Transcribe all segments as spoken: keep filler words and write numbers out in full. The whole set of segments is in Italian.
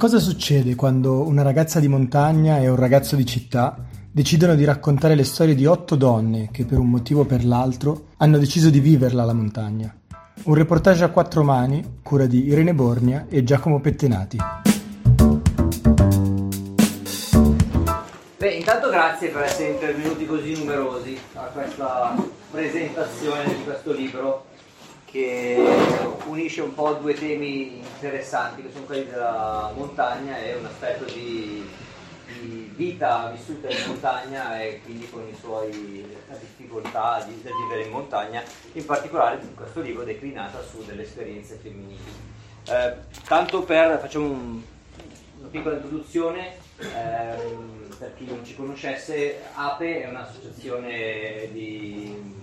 cosa succede quando una ragazza di montagna e un ragazzo di città decidono di raccontare le storie di otto donne che per un motivo o per l'altro hanno deciso di viverla la montagna? Un reportage a quattro mani, cura di Irene Borgna e Giacomo Pettenati. Beh, intanto grazie per essere intervenuti così numerosi a questa presentazione di questo libro che unisce un po' due temi interessanti che sono quelli della montagna e un aspetto di, di vita vissuta in montagna e quindi con i suoi la difficoltà di vivere in montagna, in particolare in questo libro declinata su delle esperienze femminili. Eh, tanto per, facciamo un, una piccola introduzione. Ehm, Per chi non ci conoscesse, A P E è un'associazione di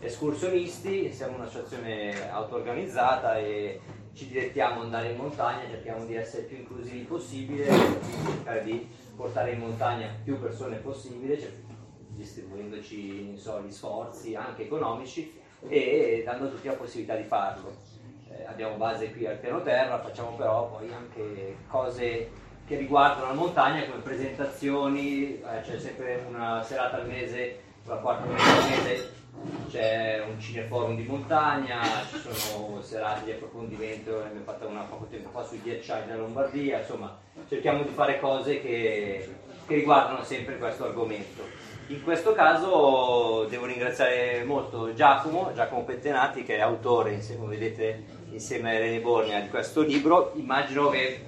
escursionisti, siamo un'associazione auto-organizzata e ci direttiamo ad andare in montagna, cerchiamo di essere più inclusivi possibile, cercare di portare in montagna più persone possibile, cioè distribuendoci so, gli sforzi anche economici e dando a tutti la possibilità di farlo. Eh, abbiamo base qui al piano terra, facciamo però poi anche cose che riguardano la montagna come presentazioni, eh, c'è sempre una serata al mese, una quarta serata al mese, c'è un cineforum di montagna, ci sono serate di approfondimento, ne abbiamo fatta una poco tempo fa sui ghiacciai della Lombardia, insomma cerchiamo di fare cose che, che riguardano sempre questo argomento. In questo caso devo ringraziare molto Giacomo, Giacomo Pettenati, che è autore, insieme, come vedete, insieme a Irene Borgna di questo libro. Immagino che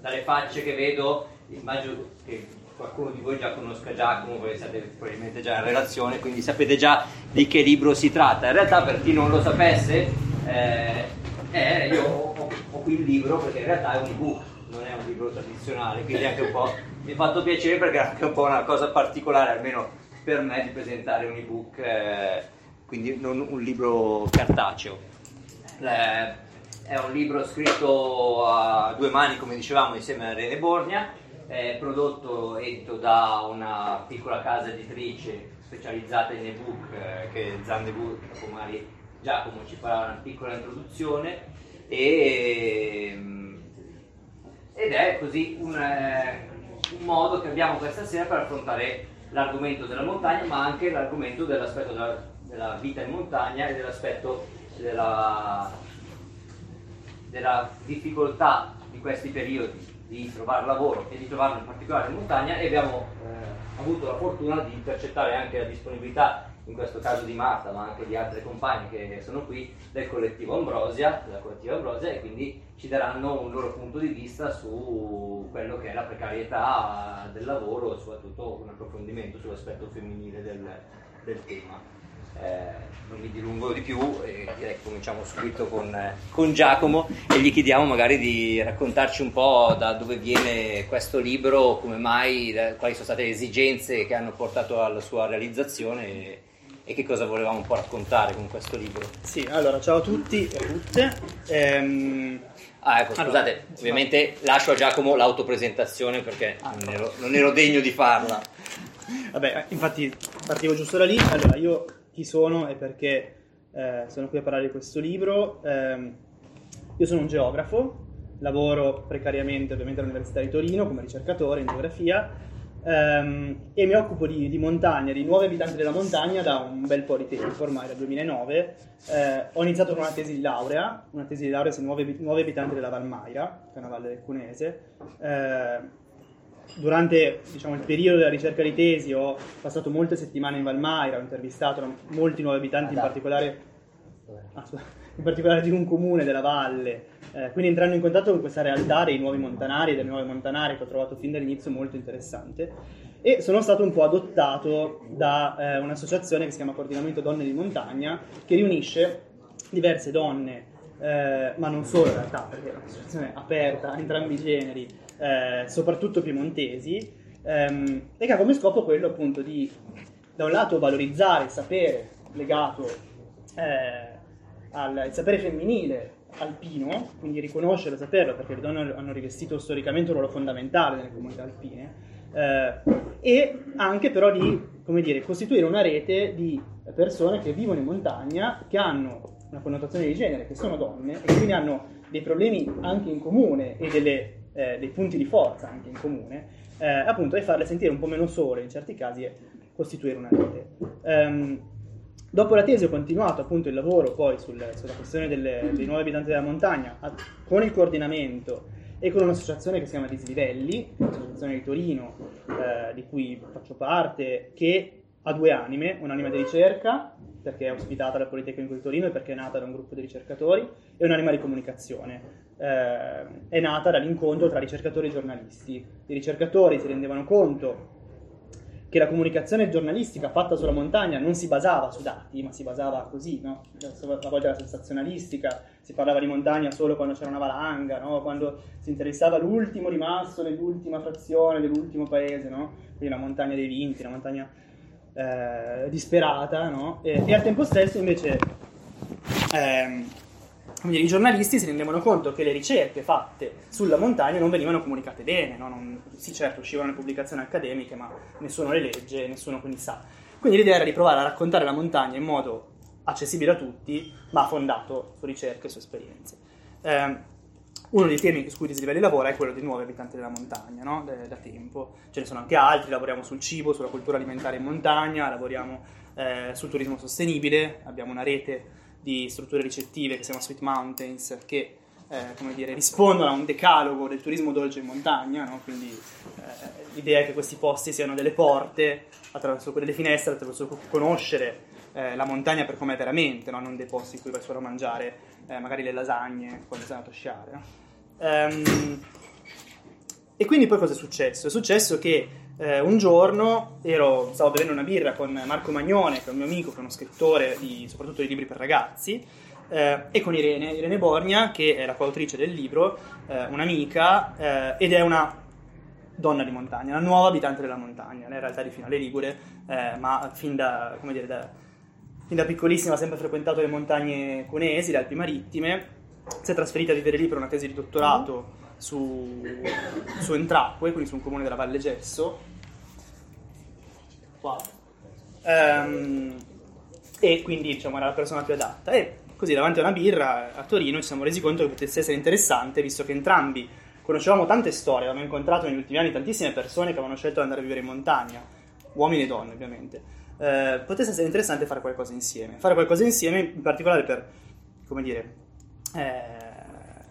dalle facce che vedo, immagino che qualcuno di voi già conosca Giacomo, voi siete probabilmente già in relazione, quindi sapete già di che libro si tratta. In realtà, per chi non lo sapesse, eh, eh, io ho, ho qui il libro perché in realtà è un ebook, non è un libro tradizionale, quindi anche un po' mi è fatto piacere perché è anche un po' una cosa particolare, almeno per me, di presentare un ebook, eh, quindi non un libro cartaceo. Eh, È un libro scritto a due mani, come dicevamo, insieme a Irene Borgna, è prodotto, edito da una piccola casa editrice specializzata in ebook, eh, che Zandegù, dopo magari Giacomo ci farà una piccola introduzione, e, ed è così un, eh, un modo che abbiamo questa sera per affrontare l'argomento della montagna, ma anche l'argomento dell'aspetto della, della vita in montagna e dell'aspetto della... della difficoltà di questi periodi di trovare lavoro e di trovarlo in particolare in montagna, e abbiamo eh, avuto la fortuna di intercettare anche la disponibilità, in questo caso di Marta, ma anche di altre compagne che sono qui, del collettivo Ambrosia, della collettiva Ambrosia, e quindi ci daranno un loro punto di vista su quello che è la precarietà del lavoro e soprattutto un approfondimento sull'aspetto femminile del, del tema. Eh, non mi dilungo di più e eh, direi che cominciamo subito con, eh, con Giacomo e gli chiediamo magari di raccontarci un po' da dove viene questo libro, come mai, eh, quali sono state le esigenze che hanno portato alla sua realizzazione e, e che cosa volevamo un po' raccontare con questo libro. Sì, allora ciao a tutti e a tutte. Ehm... Ah, ecco, scusate, allora, ovviamente va. Lascio a Giacomo l'autopresentazione perché ah, non, ero, non ero degno di farla. Vabbè, infatti partivo giusto da lì. Allora, io chi sono e perché eh, sono qui a parlare di questo libro. Eh, io sono un geografo, lavoro precariamente ovviamente all'Università di Torino come ricercatore in geografia ehm, e mi occupo di, di montagna, di nuovi abitanti della montagna da un bel po' di tempo, ormai dal duemilanove. Eh, ho iniziato con una tesi di laurea, una tesi di laurea sui nuovi, nuovi abitanti della Val Maira, che è una valle del Cuneese. Eh, Durante diciamo, il periodo della ricerca di tesi ho passato molte settimane in Val Maira, ho intervistato molti nuovi abitanti, in particolare, in particolare di un comune della valle, eh, quindi entrando in contatto con questa realtà dei nuovi montanari e delle nuove montanare che ho trovato fin dall'inizio molto interessante, e sono stato un po' adottato da eh, un'associazione che si chiama Coordinamento Donne di Montagna, che riunisce diverse donne, eh, ma non solo in realtà, perché è un'associazione aperta a entrambi i generi, Eh, soprattutto piemontesi, ehm, e che ha come scopo quello appunto di, da un lato, valorizzare il sapere legato eh, al il sapere femminile alpino, quindi riconoscerlo e saperlo, perché le donne hanno rivestito storicamente un ruolo fondamentale nelle comunità alpine, eh, e anche però di, come dire, costituire una rete di persone che vivono in montagna, che hanno una connotazione di genere, che sono donne e quindi hanno dei problemi anche in comune e delle eh, dei punti di forza anche in comune, eh, appunto, e farle sentire un po' meno sole in certi casi e costituire una rete. Um, dopo la tesi ho continuato appunto il lavoro poi sul, sulla questione delle, dei nuovi abitanti della montagna a, con il coordinamento e con un'associazione che si chiama Dislivelli, un'associazione di Torino eh, di cui faccio parte, che ha due anime, un'anima di ricerca perché è ospitata dal Politecnico di Torino e perché è nata da un gruppo di ricercatori, e un'anima di comunicazione. Eh, è nata dall'incontro tra ricercatori e giornalisti. I ricercatori si rendevano conto che la comunicazione giornalistica fatta sulla montagna non si basava su dati, ma si basava così, no? La volta la sensazionalistica, si parlava di montagna solo quando c'era una valanga, no? Quando si interessava l'ultimo rimasto dell'ultima frazione, dell'ultimo paese, no? Quindi la montagna dei vinti, la montagna eh, disperata, no? E, e al tempo stesso invece ehm, i giornalisti si rendevano conto che le ricerche fatte sulla montagna non venivano comunicate bene, no? Non, sì certo uscivano le pubblicazioni accademiche, ma nessuno le legge, nessuno quindi sa. Quindi l'idea era di provare a raccontare la montagna in modo accessibile a tutti, ma fondato su ricerche e su esperienze. Eh, uno dei temi su cui Dislivelli lavora è quello dei nuovi abitanti della montagna, no? da, da tempo. Ce ne sono anche altri, lavoriamo sul cibo, sulla cultura alimentare in montagna, lavoriamo eh, sul turismo sostenibile, abbiamo una rete di strutture ricettive che si chiama Sweet Mountains, che eh, come dire, rispondono a un decalogo del turismo dolce in montagna, no? Quindi eh, l'idea è che questi posti siano delle porte, attraverso delle finestre, attraverso cui conoscere eh, la montagna per com'è veramente, no? Non dei posti in cui vai solo a mangiare eh, magari le lasagne quando sei andato a sciare, no? ehm, e quindi poi cosa è successo? È successo che Eh, un giorno ero, stavo bevendo una birra con Marco Magnone, che è un mio amico, che è uno scrittore di, soprattutto di libri per ragazzi, eh, e con Irene, Irene Borgna, che è la coautrice del libro, eh, un'amica, eh, ed è una donna di montagna, una nuova abitante della montagna. Lei in realtà è di Finale Ligure, eh, ma fin da, come dire, da, fin da piccolissima ha sempre frequentato le montagne cunesi, le Alpi Marittime, si è trasferita a vivere lì per una tesi di dottorato su, su Entracque, quindi su un comune della Valle Gesso. Wow. Um, e quindi diciamo era la persona più adatta, e così davanti a una birra a Torino ci siamo resi conto che potesse essere interessante, visto che entrambi conoscevamo tante storie, avevamo incontrato negli ultimi anni tantissime persone che avevano scelto di andare a vivere in montagna, uomini e donne ovviamente. Uh, potesse essere interessante fare qualcosa insieme, fare qualcosa insieme in particolare per, come dire, eh,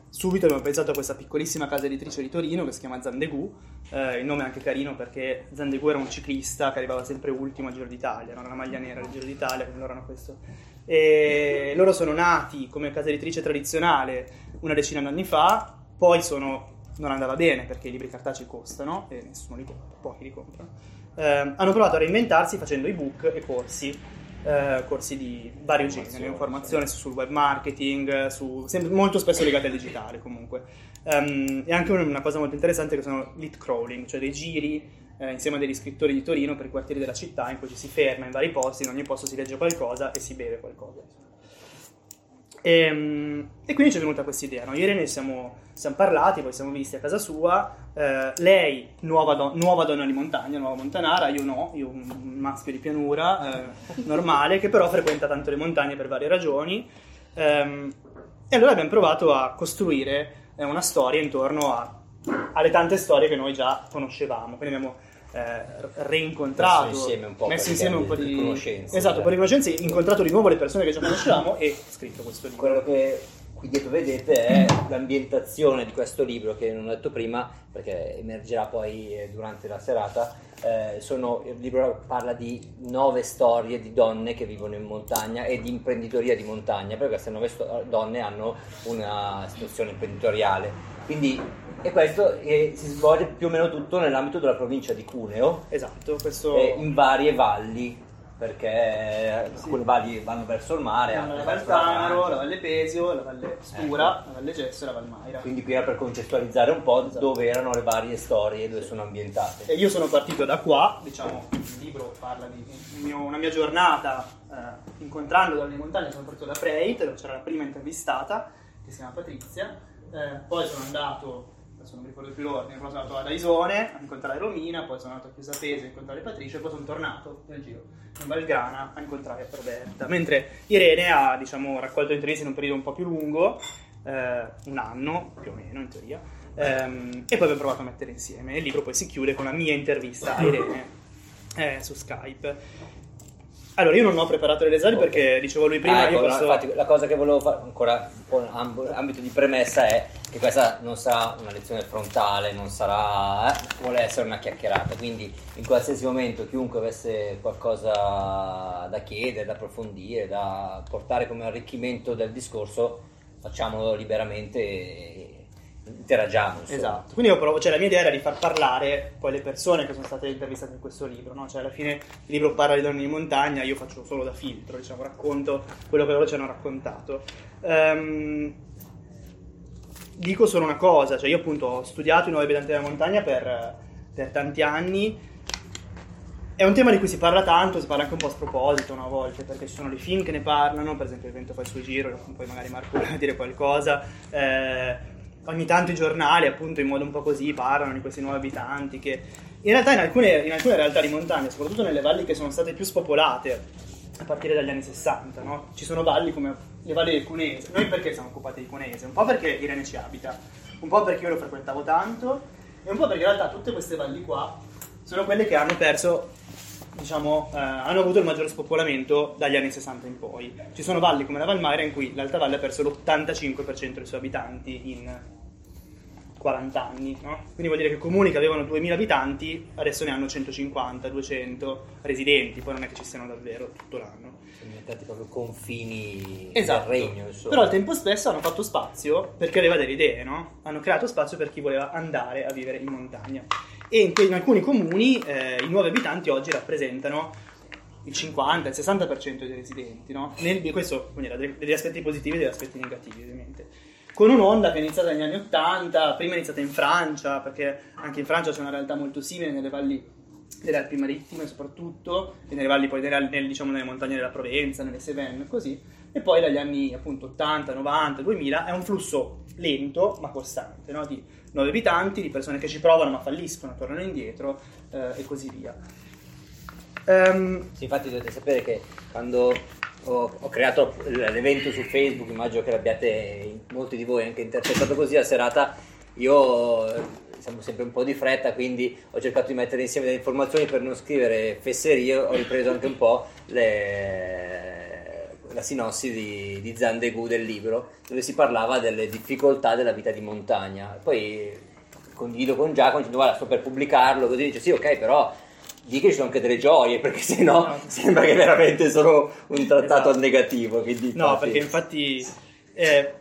subito abbiamo pensato a questa piccolissima casa editrice di Torino che si chiama Zandegù, eh, il nome è anche carino perché Zandegù era un ciclista che arrivava sempre ultimo al Giro d'Italia, era una maglia nera al Giro d'Italia, quindi loro hanno questo. E loro sono nati come casa editrice tradizionale una decina d'anni fa, poi sono, non andava bene perché i libri cartacei costano e nessuno li compra, pochi li comprano. Eh, hanno provato a reinventarsi facendo ebook e corsi. Uh, corsi di vario genere, informazione sì. Sul web marketing, su, sempre, molto spesso legate al digitale comunque. Um, e anche una cosa molto interessante che sono lit crawling, cioè dei giri eh, insieme a degli scrittori di Torino per i quartieri della città in cui ci si ferma in vari posti, in ogni posto si legge qualcosa e si beve qualcosa. E, um, e quindi ci è venuta questa idea, no? Ieri ne siamo, siamo parlati, poi siamo visti a casa sua, eh, lei nuova, don- nuova donna di montagna, nuova montanara, io no, io un maschio di pianura, eh, normale, che però frequenta tanto le montagne per varie ragioni, ehm, e allora abbiamo provato a costruire eh, una storia intorno a, alle tante storie che noi già conoscevamo, quindi abbiamo eh, reincontrato, messo insieme un po', messo insieme un po di, di conoscenze, esatto, un po' di conoscenze, incontrato di nuovo le persone che già conoscevamo e scritto questo libro. Quello che qui dietro vedete è l'ambientazione di questo libro, che non ho detto prima perché emergerà poi durante la serata. Eh, sono, il libro parla di nove storie di donne che vivono in montagna e di imprenditoria di montagna, perché queste nove sto- donne hanno una situazione imprenditoriale, quindi, e questo eh, si svolge più o meno tutto nell'ambito della provincia di Cuneo, esatto, questo... eh, in varie valli, perché sì. Alcune valli vanno verso il mare, la Valle verso Tanaro, la Valle Pesio, la Valle Scura, ecco. La Valle Gesso e la Val Maira. Quindi qui era per contestualizzare un po', esatto. Dove erano le varie storie, dove sono ambientate. E io sono partito da qua, diciamo, il libro parla di un mio, una mia giornata eh, incontrando dalle montagne, sono partito da Preit, dove c'era la prima intervistata, che si chiama Patrizia, eh, poi sono andato... non mi ricordo più l'ordine, poi sono andato ad Aisone a incontrare Romina, poi sono andato a Chiesa Pesio a incontrare Patrizia, poi sono tornato nel giro in Valgrana a incontrare Roberta, mentre Irene ha, diciamo, raccolto interviste in un periodo un po' più lungo, eh, un anno più o meno in teoria, ehm, e poi abbiamo provato a mettere insieme. Il libro poi si chiude con la mia intervista a Irene eh, su Skype. Allora, io non ho preparato le lezioni okay. perché, dicevo lui prima, ah, io no, posso... Infatti, la cosa che volevo fare, ancora un po' in ambito di premessa, è che questa non sarà una lezione frontale, non sarà... Eh, vuole essere una chiacchierata, quindi in qualsiasi momento chiunque avesse qualcosa da chiedere, da approfondire, da portare come arricchimento del discorso, facciamolo liberamente e interagiamo. Insomma. Esatto, quindi io provo, cioè la mia idea era di far parlare poi le persone che sono state intervistate in questo libro, no? Cioè alla fine il libro parla di donne di montagna, io faccio solo da filtro, diciamo, racconto quello che loro ci hanno raccontato. Ehm, dico solo una cosa, cioè io appunto ho studiato i nuovi abitanti della montagna per, per tanti anni. È un tema di cui si parla tanto, si parla anche un po' a sproposito, no, a volte, perché ci sono dei film che ne parlano, per esempio Il vento fa il suo giro, poi magari Marco vuole dire qualcosa. Eh, ogni tanto i giornali, appunto, in modo un po' così parlano di questi nuovi abitanti che in realtà in alcune, in alcune realtà di montagna, soprattutto nelle valli che sono state più spopolate a partire dagli anni sessanta, no? Ci sono valli come le valli del Cunese. Noi perché siamo occupati di Cunese? Un po' perché Irene ci abita, un po' perché io lo frequentavo tanto e un po' perché in realtà tutte queste valli qua sono quelle che hanno perso, diciamo, eh, hanno avuto il maggior spopolamento dagli anni sessanta in poi. Ci sono valli come la Val Maira in cui l'Alta Valle ha perso l'ottantacinque per cento dei suoi abitanti in quaranta anni, no? Quindi vuol dire che comuni che avevano duemila abitanti adesso ne hanno centocinquanta duecento residenti, poi non è che ci siano davvero tutto l'anno. Sono diventati proprio confini, esatto, del regno, insomma. Però al tempo stesso hanno fatto spazio perché aveva delle idee, no? Hanno creato spazio per chi voleva andare a vivere in montagna e in, que- in alcuni comuni eh, i nuovi abitanti oggi rappresentano il cinquanta, il sessanta per cento dei residenti, no? Nel, questo, quindi, era degli aspetti positivi e degli aspetti negativi, ovviamente. Con un'onda che è iniziata negli anni ottanta, prima è iniziata in Francia, perché anche in Francia c'è una realtà molto simile nelle valli delle Alpi Marittime soprattutto, e nelle valli poi delle, nel, diciamo, nelle montagne della Provenza, nelle Cévennes, così, e poi dagli anni appunto ottanta, novanta, duemila è un flusso lento ma costante, no? Di nuovi abitanti, di persone che ci provano ma falliscono, tornano indietro eh, e così via. Um, sì, infatti dovete sapere che quando... Ho, ho creato l'evento su Facebook, immagino che l'abbiate molti di voi anche interpretato così la serata, io siamo sempre un po' di fretta, quindi ho cercato di mettere insieme delle informazioni per non scrivere fesserie, ho ripreso anche un po' le, la sinossi di, di Zandegù del libro, dove si parlava delle difficoltà della vita di montagna, poi condivido con Giacomo, dicendo guarda, sto per pubblicarlo, così dice sì ok, però di che ci sono anche delle gioie, perché sennò no, sembra che veramente sono un trattato esatto. negativo. Quindi, no, infatti... perché infatti, eh,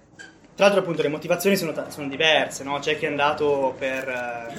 tra l'altro appunto le motivazioni sono, sono diverse, no? C'è chi è andato per,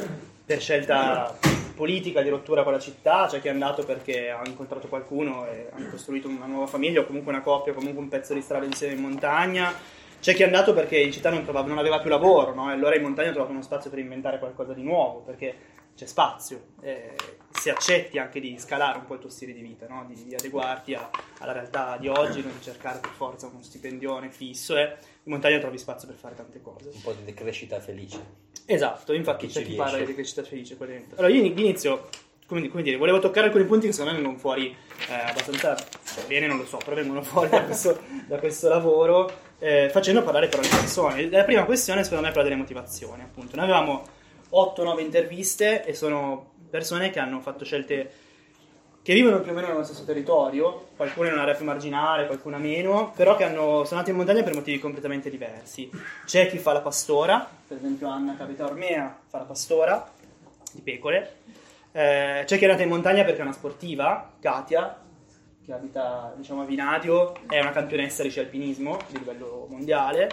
per scelta politica di rottura con la città, c'è chi è andato perché ha incontrato qualcuno e hanno costruito una nuova famiglia o comunque una coppia o comunque un pezzo di strada insieme in montagna, c'è chi è andato perché in città non, trovava, non aveva più lavoro, no? E allora in montagna ha trovato uno spazio per inventare qualcosa di nuovo, perché... c'è spazio, eh, se accetti anche di scalare un po' il tuo stile di vita, no? di, di adeguarti a, alla realtà di oggi, non cercare per forza uno stipendione fisso, eh. In montagna trovi spazio per fare tante cose. Un po' di decrescita felice. Esatto, infatti c'è chi riesce. Parla di decrescita felice qua dentro. Allora io inizio, come, come dire, volevo toccare alcuni punti che secondo me vengono fuori eh, abbastanza bene, non lo so, però vengono fuori da questo, da questo lavoro, eh, facendo parlare però le persone. La prima questione secondo me è quella delle motivazioni, appunto. Noi avevamo otto nove interviste e sono persone che hanno fatto scelte che vivono più o meno nello stesso territorio, qualcuno in un'area più marginale, qualcuna meno, però che hanno, sono andati in montagna per motivi completamente diversi. C'è chi fa la pastora, per esempio Anna che abita a Ormea fa la pastora di pecore, eh, c'è chi è andata in montagna perché è una sportiva, Katia, che abita diciamo a Vinadio, è una campionessa di sci alpinismo di livello mondiale,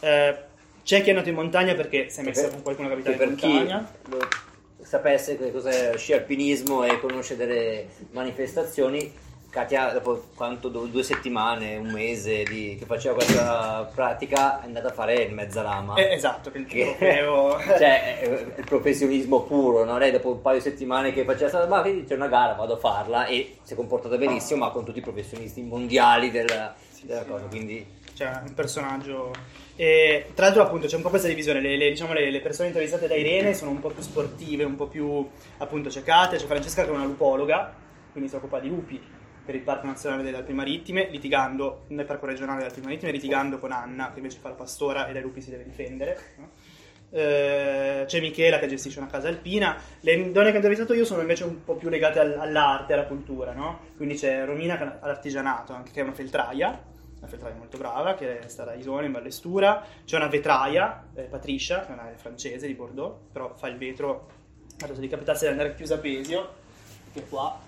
eh, c'è chi è andato in montagna perché si è messo con qualcuno che abita in montagna. Per chi sapesse che cos'è sci alpinismo e conosce delle manifestazioni, Katia dopo quanto, due settimane, un mese di, che faceva questa pratica è andata a fare il mezzalama. Eh, esatto, perché cioè è il professionismo puro, no? Lei dopo un paio di settimane che faceva, ma vedi c'è una gara, vado a farla, e si è comportata benissimo, ah. ma con tutti i professionisti mondiali della, sì, della sì, cosa, no. Quindi... Cioè, un personaggio... E, tra l'altro appunto c'è un po' questa divisione, le, le, diciamo, le, le persone intervistate da Irene sono un po' più sportive, un po' più appunto c'è Katia, c'è Francesca che è una lupologa, quindi si occupa di lupi per il Parco Nazionale delle Alpi Marittime, litigando nel Parco Regionale delle Alpi Marittime, litigando con Anna che invece fa la pastora e dai lupi si deve difendere, no? eh, c'è Michela che gestisce una casa alpina. Le donne che ho intervistato io sono invece un po' più legate all- all'arte, alla cultura, no? Quindi c'è Romina che è all'artigianato, anche che è una feltraia, una feltraia molto brava, che è stata a Aisone, in Valle Scura. C'è una vetraia, eh, Patrizia, che è una francese di Bordeaux, però fa il vetro, adesso gli capitasse di andare a Chiesa Pesio, che è qua,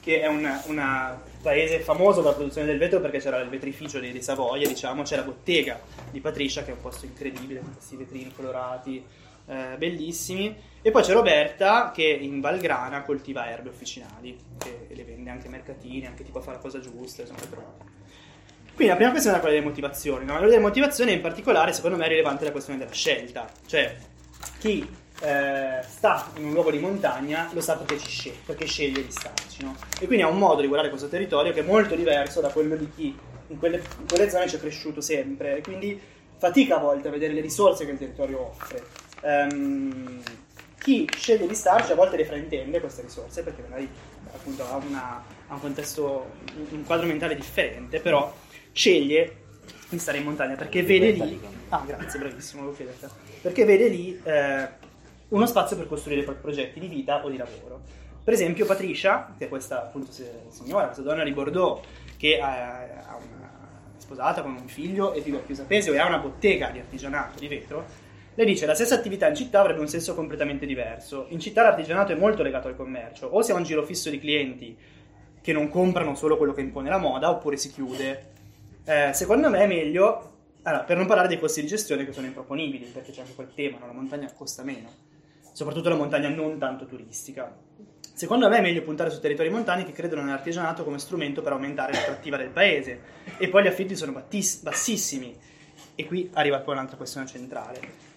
che è un una paese famoso per la produzione del vetro, perché c'era il vetrificio dei, dei Savoia, diciamo, c'è la bottega di Patrizia, che è un posto incredibile, con questi vetrini colorati, eh, bellissimi. E poi c'è Roberta, che in Valgrana coltiva erbe officinali, che le vende anche ai mercatini, anche tipo a fare la cosa giusta, insomma, per... Quindi la prima questione è quella delle motivazioni, no? Quella delle motivazioni in particolare, secondo me, è rilevante la questione della scelta. Cioè, chi eh, sta in un luogo di montagna lo sa perché, ci sceglie, perché sceglie di starci, no? E quindi ha un modo di guardare questo territorio che è molto diverso da quello di chi in quelle, in quelle zone ci è cresciuto sempre, e quindi fatica a volte a vedere le risorse che il territorio offre. Um, chi sceglie di starci a volte le fraintende queste risorse, perché magari appunto ha, una, ha un contesto, un quadro mentale differente, però sceglie di stare in montagna perché vede lì, ah grazie, bravissimo, volevo chiederti, perché vede lì eh, uno spazio per costruire i propri progetti di vita o di lavoro. Per esempio Patrizia, che è questa appunto signora, questa donna di Bordeaux, che ha, ha una, è sposata con un figlio e vive a Chiesa Pesio e ha una bottega di artigianato di vetro, le dice: la stessa attività in città avrebbe un senso completamente diverso. In città l'artigianato è molto legato al commercio, o si ha un giro fisso di clienti che non comprano solo quello che impone la moda, oppure si chiude. Eh, secondo me è meglio, allora, per non parlare dei costi di gestione che sono improponibili, perché c'è anche quel tema, no? La montagna costa meno, soprattutto la montagna non tanto turistica. Secondo me è meglio puntare su territori montani che credono nell'artigianato come strumento per aumentare l'attrattiva del paese, e poi gli affitti sono battiss- bassissimi, e qui arriva poi un'altra questione centrale.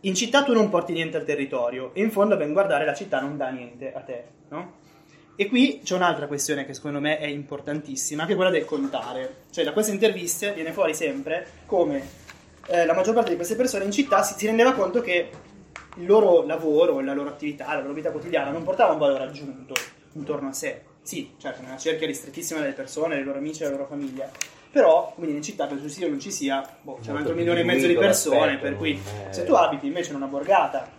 In città tu non porti niente al territorio, e in fondo a ben guardare la città non dà niente a te, no? E qui c'è un'altra questione che secondo me è importantissima, che è quella del contare. Cioè, da queste interviste viene fuori sempre come eh, la maggior parte di queste persone in città si, si rendeva conto che il loro lavoro, la loro attività, la loro vita quotidiana non portava un valore aggiunto intorno a sé. Sì, certo, nella cerchia ristrettissima delle persone, dei loro amici, della loro famiglia. Però, quindi in città, per sia o non ci sia, boh, c'è un altro milione e mezzo di persone, per cui è... se tu abiti invece in una borgata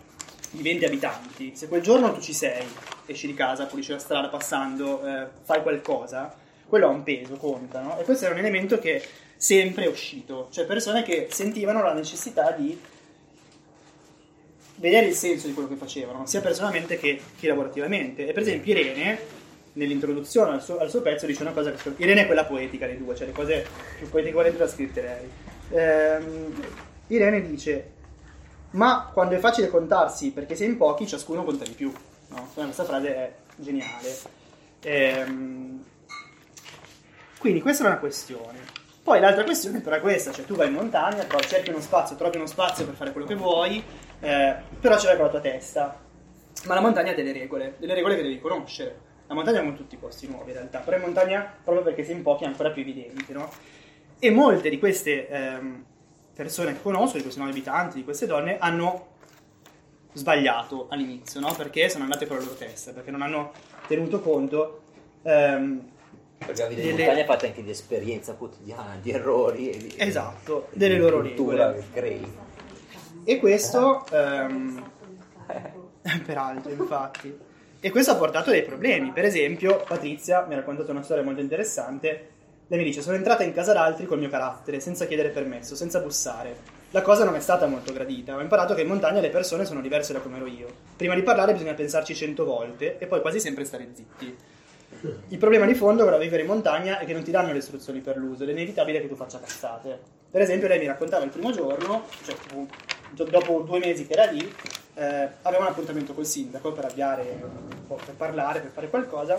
di venti abitanti, se quel giorno tu ci sei, esci di casa, pulisci la strada passando, eh, fai qualcosa, quello ha un peso, conta, no? E questo era un elemento che sempre è uscito, cioè persone che sentivano la necessità di vedere il senso di quello che facevano, sia personalmente che, che lavorativamente. E per esempio Irene, nell'introduzione al suo, al suo pezzo, dice una cosa che... Irene è quella poetica dei due, cioè le cose più poetiche le ha scritte lei. Ehm, Irene dice: ma quando è facile contarsi, perché se in pochi ciascuno conta di più, no? Questa frase è geniale. Ehm, quindi questa è una questione. Poi l'altra questione è però questa, cioè tu vai in montagna, cerchi uno spazio, trovi uno spazio per fare quello che vuoi, eh, però ce l'hai con la tua testa. Ma la montagna ha delle regole, delle regole che devi conoscere. La montagna con tutti i posti nuovi in realtà, però in montagna, proprio perché sei in pochi, è ancora più evidente, no? E molte di queste ehm, persone che conosco, di questi nuovi abitanti, di queste donne, hanno sbagliato all'inizio, no? Perché sono andate con la loro testa, perché non hanno tenuto conto ehm, perché la vita delle... in montagna è fatta anche di esperienza quotidiana, di errori e di, esatto, e delle di loro regole che crei. E questo ehm, peraltro infatti e questo ha portato dei problemi. Per esempio Patrizia mi ha raccontato una storia molto interessante. Lei mi dice: sono entrata in casa d'altri col mio carattere, senza chiedere permesso, senza bussare. La cosa non è stata molto gradita. Ho imparato che in montagna le persone sono diverse da come ero io. Prima di parlare bisogna pensarci cento volte, e poi quasi sempre stare zitti. Il problema di fondo per vivere in montagna è che non ti danno le istruzioni per l'uso ed è inevitabile che tu faccia cazzate. Per esempio lei mi raccontava il primo giorno, cioè dopo due mesi che era lì, eh, aveva un appuntamento col sindaco per avviare, per parlare, per fare qualcosa.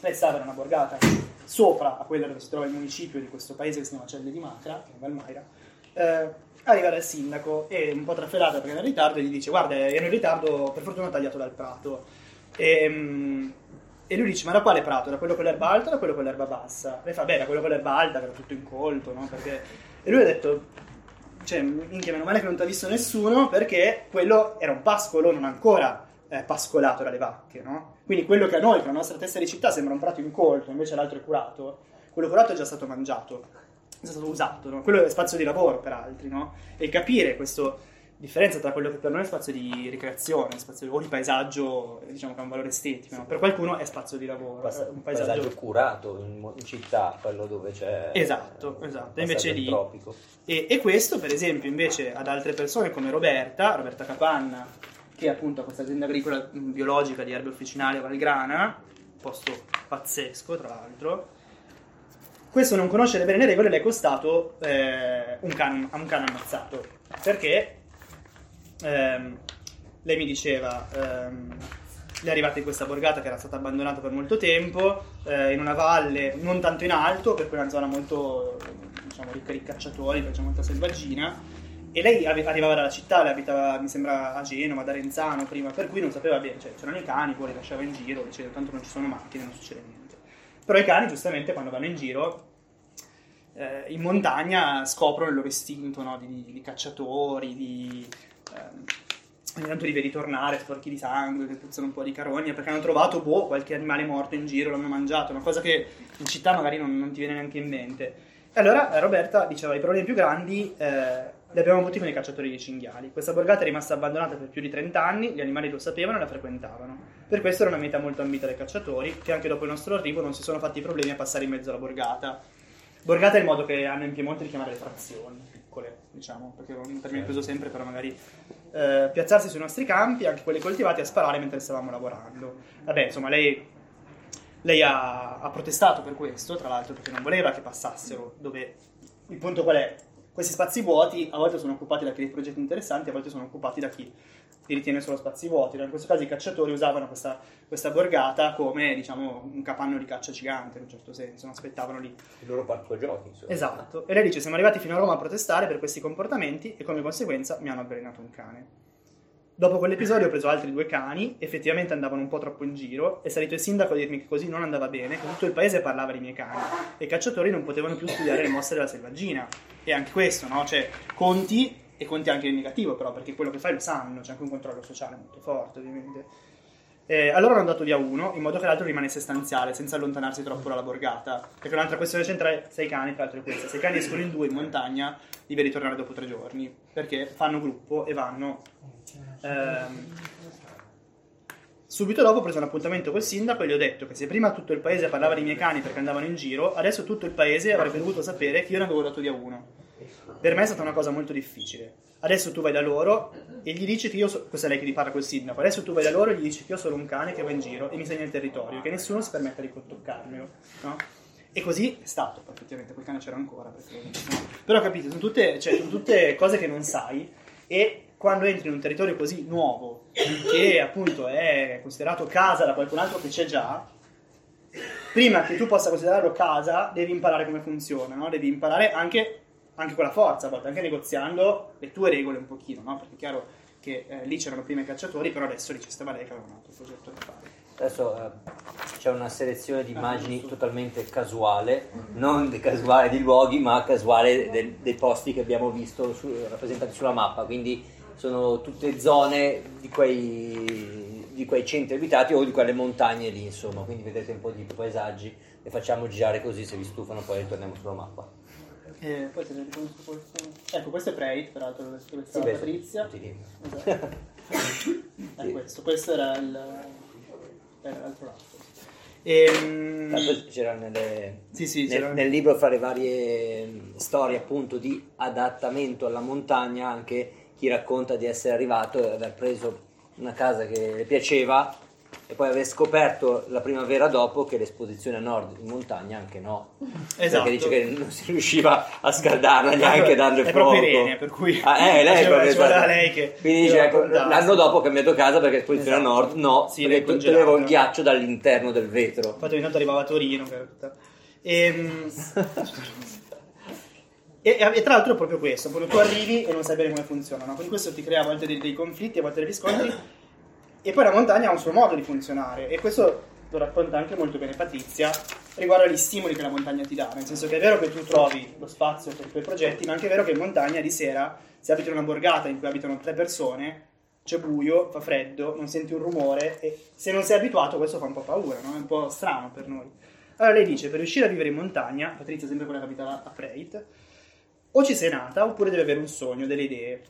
Lei stava in una borgata sopra a quella dove si trova il municipio di questo paese che si chiama Celle di Macra, che è in Val Maira. Eh, arriva dal sindaco e un po' trafelata perché era in ritardo, e gli dice: guarda, ero in ritardo, per fortuna ho tagliato dal prato. E, e lui dice: ma da quale prato? Da quello con l'erba alta o da quello con l'erba bassa? Lei fa: beh, da quello con l'erba alta, che era tutto incolto, no? Perché... E lui ha detto: cioè, minchia, meno male che non ti ha visto nessuno, perché quello era un pascolo non ancora eh, pascolato dalle vacche, no? Quindi quello che a noi, con la nostra testa di città, sembra un prato incolto, invece l'altro è curato, quello curato è già stato mangiato, è stato usato, no? Quello è spazio di lavoro per altri, no? E capire questo, differenza tra quello che per noi è spazio di ricreazione, spazio o di paesaggio, diciamo che ha un valore estetico, no? Per qualcuno è spazio di lavoro, Passa, è un paesaggio... paesaggio curato in, in città, quello dove c'è esatto, esatto. Invece lì tropico. E, e questo per esempio invece ad altre persone come Roberta, Roberta Capanna, che appunto ha questa azienda agricola biologica di erbe officinali a Valgrana, posto pazzesco tra l'altro. Questo non conoscere bene le regole le è costato eh, un cane un cane ammazzato, perché ehm, lei mi diceva ehm, lei è arrivata in questa borgata che era stata abbandonata per molto tempo, eh, in una valle non tanto in alto, per cui è una zona molto diciamo ricca di cacciatori, c'è molta selvaggina, e lei arrivava dalla città, lei abitava mi sembra a Genova, ad Arenzano prima, per cui non sapeva bene, cioè c'erano i cani, poi li lasciava in giro, diceva tanto non ci sono macchine, non succede niente. Però i cani, giustamente, quando vanno in giro, eh, in montagna, scoprono il loro istinto, no? di, di, di cacciatori, di, eh, ogni tanto li vedi tornare, sporchi di sangue, che puzzano un po' di carogna, perché hanno trovato boh, qualche animale morto in giro, l'hanno mangiato, una cosa che in città magari non, non ti viene neanche in mente. E allora eh, Roberta diceva, i problemi più grandi eh, li abbiamo avuti con i cacciatori di cinghiali. Questa borgata è rimasta abbandonata per più di trenta anni, gli animali lo sapevano e la frequentavano. Per questo era una meta molto ambita dai cacciatori, che anche dopo il nostro arrivo non si sono fatti problemi a passare in mezzo alla borgata. Borgata è il modo che hanno in Piemonte di chiamare le frazioni, piccole, diciamo, perché un termine preso sempre, però magari eh, piazzarsi sui nostri campi, anche quelli coltivati, a sparare mentre stavamo lavorando. Vabbè, insomma, lei... Lei ha, ha protestato per questo, tra l'altro, perché non voleva che passassero dove... Il punto qual è? Questi spazi vuoti a volte sono occupati da chi ha dei progetti interessanti, a volte sono occupati da chi li ritiene solo spazi vuoti. In questo caso i cacciatori usavano questa, questa borgata come, diciamo, un capanno di caccia gigante, in un certo senso, non aspettavano lì. Il loro parco giochi, insomma. Esatto. E lei dice, siamo arrivati fino a Roma a protestare per questi comportamenti e come conseguenza mi hanno avvelenato un cane. Dopo quell'episodio ho preso altri due cani, effettivamente andavano un po' troppo in giro, è salito il sindaco a dirmi che così non andava bene, che tutto il paese parlava dei miei cani, e i cacciatori non potevano più studiare le mosse della selvaggina. E anche questo, no? Cioè, conti, e conti anche in negativo però, perché quello che fai lo sanno, c'è anche un controllo sociale molto forte, ovviamente. Eh, allora hanno dato via uno, in modo che l'altro rimanesse stanziale, senza allontanarsi troppo dalla borgata. Perché un'altra questione centrale, se i cani, tra l'altro è questa, se i cani escono in due in montagna, li vedi tornare dopo tre giorni, perché fanno gruppo e vanno... Ehm. Subito dopo ho preso un appuntamento col sindaco e gli ho detto che se prima tutto il paese parlava dei miei cani perché andavano in giro, adesso tutto il paese avrebbe dovuto sapere che io ne avevo dato via uno. Per me è stata una cosa molto difficile. Adesso tu vai da loro e gli dici che io so... Questa è lei che gli parla col sindaco. Adesso tu vai da loro e gli dici che io sono un cane che va in giro e mi segna il territorio, che nessuno si permetta di toccarmelo, no? E così è stato, effettivamente, quel cane c'era ancora perché... no. Però capite, sono tutte, cioè, sono tutte cose che non sai, e quando entri in un territorio così nuovo, che appunto è considerato casa da qualcun altro che c'è già, prima che tu possa considerarlo casa, devi imparare come funziona, no? Devi imparare anche, anche con la forza, a volte anche negoziando le tue regole un pochino, no? Perché è chiaro che eh, lì c'erano prima i cacciatori, però adesso lì c'è stava lei che aveva un altro progetto da fare. Adesso eh, c'è una selezione di immagini totalmente casuale, non de- casuale di luoghi, ma casuale de- dei posti che abbiamo visto su- rappresentati sulla mappa, quindi... Sono tutte zone di quei, di quei centri abitati o di quelle montagne lì, insomma. Quindi vedete un po' di paesaggi e facciamo girare così, se vi stufano poi ritorniamo sulla mappa. Eh, poi se ne riconosco qualcuno. Ecco, questo è Preit, peraltro, dove stava Patrizia. Esatto. È questo, questo era il era l'altro lato. Ehm... C'era nelle, sì, sì, nel, c'era... nel libro, fra le varie storie appunto di adattamento alla montagna, anche chi racconta di essere arrivato e aver preso una casa che le piaceva e poi aver scoperto la primavera dopo che l'esposizione a nord in montagna anche no, esatto. Perché dice che non si riusciva a scaldarla neanche dando il fuoco, è proprio Irene, per cui ah, eh, lei, cioè, proprio, esatto. Lei che quindi dice ecco, l'anno dopo ho cambiato casa perché l'esposizione esatto. A nord no, sì, perché toglievo il ghiaccio dall'interno del vetro, infatti ogni tanto arrivava a Torino tutta... ehm E, e tra l'altro è proprio questo, quando tu arrivi e non sai bene come funziona, no? Quindi questo ti crea a volte dei, dei conflitti, a volte degli scontri, e poi la montagna ha un suo modo di funzionare, e questo lo racconta anche molto bene Patrizia, riguardo agli stimoli che la montagna ti dà, nel senso che è vero che tu trovi lo spazio per i tuoi progetti, ma anche è vero che in montagna di sera, se abiti in una borgata in cui abitano tre persone, c'è buio, fa freddo, non senti un rumore, e se non sei abituato questo fa un po' paura, no? È un po' strano per noi. Allora lei dice, per riuscire a vivere in montagna, Patrizia è sempre quella che abitava a Preit, o ci sei nata, oppure devi avere un sogno, delle idee.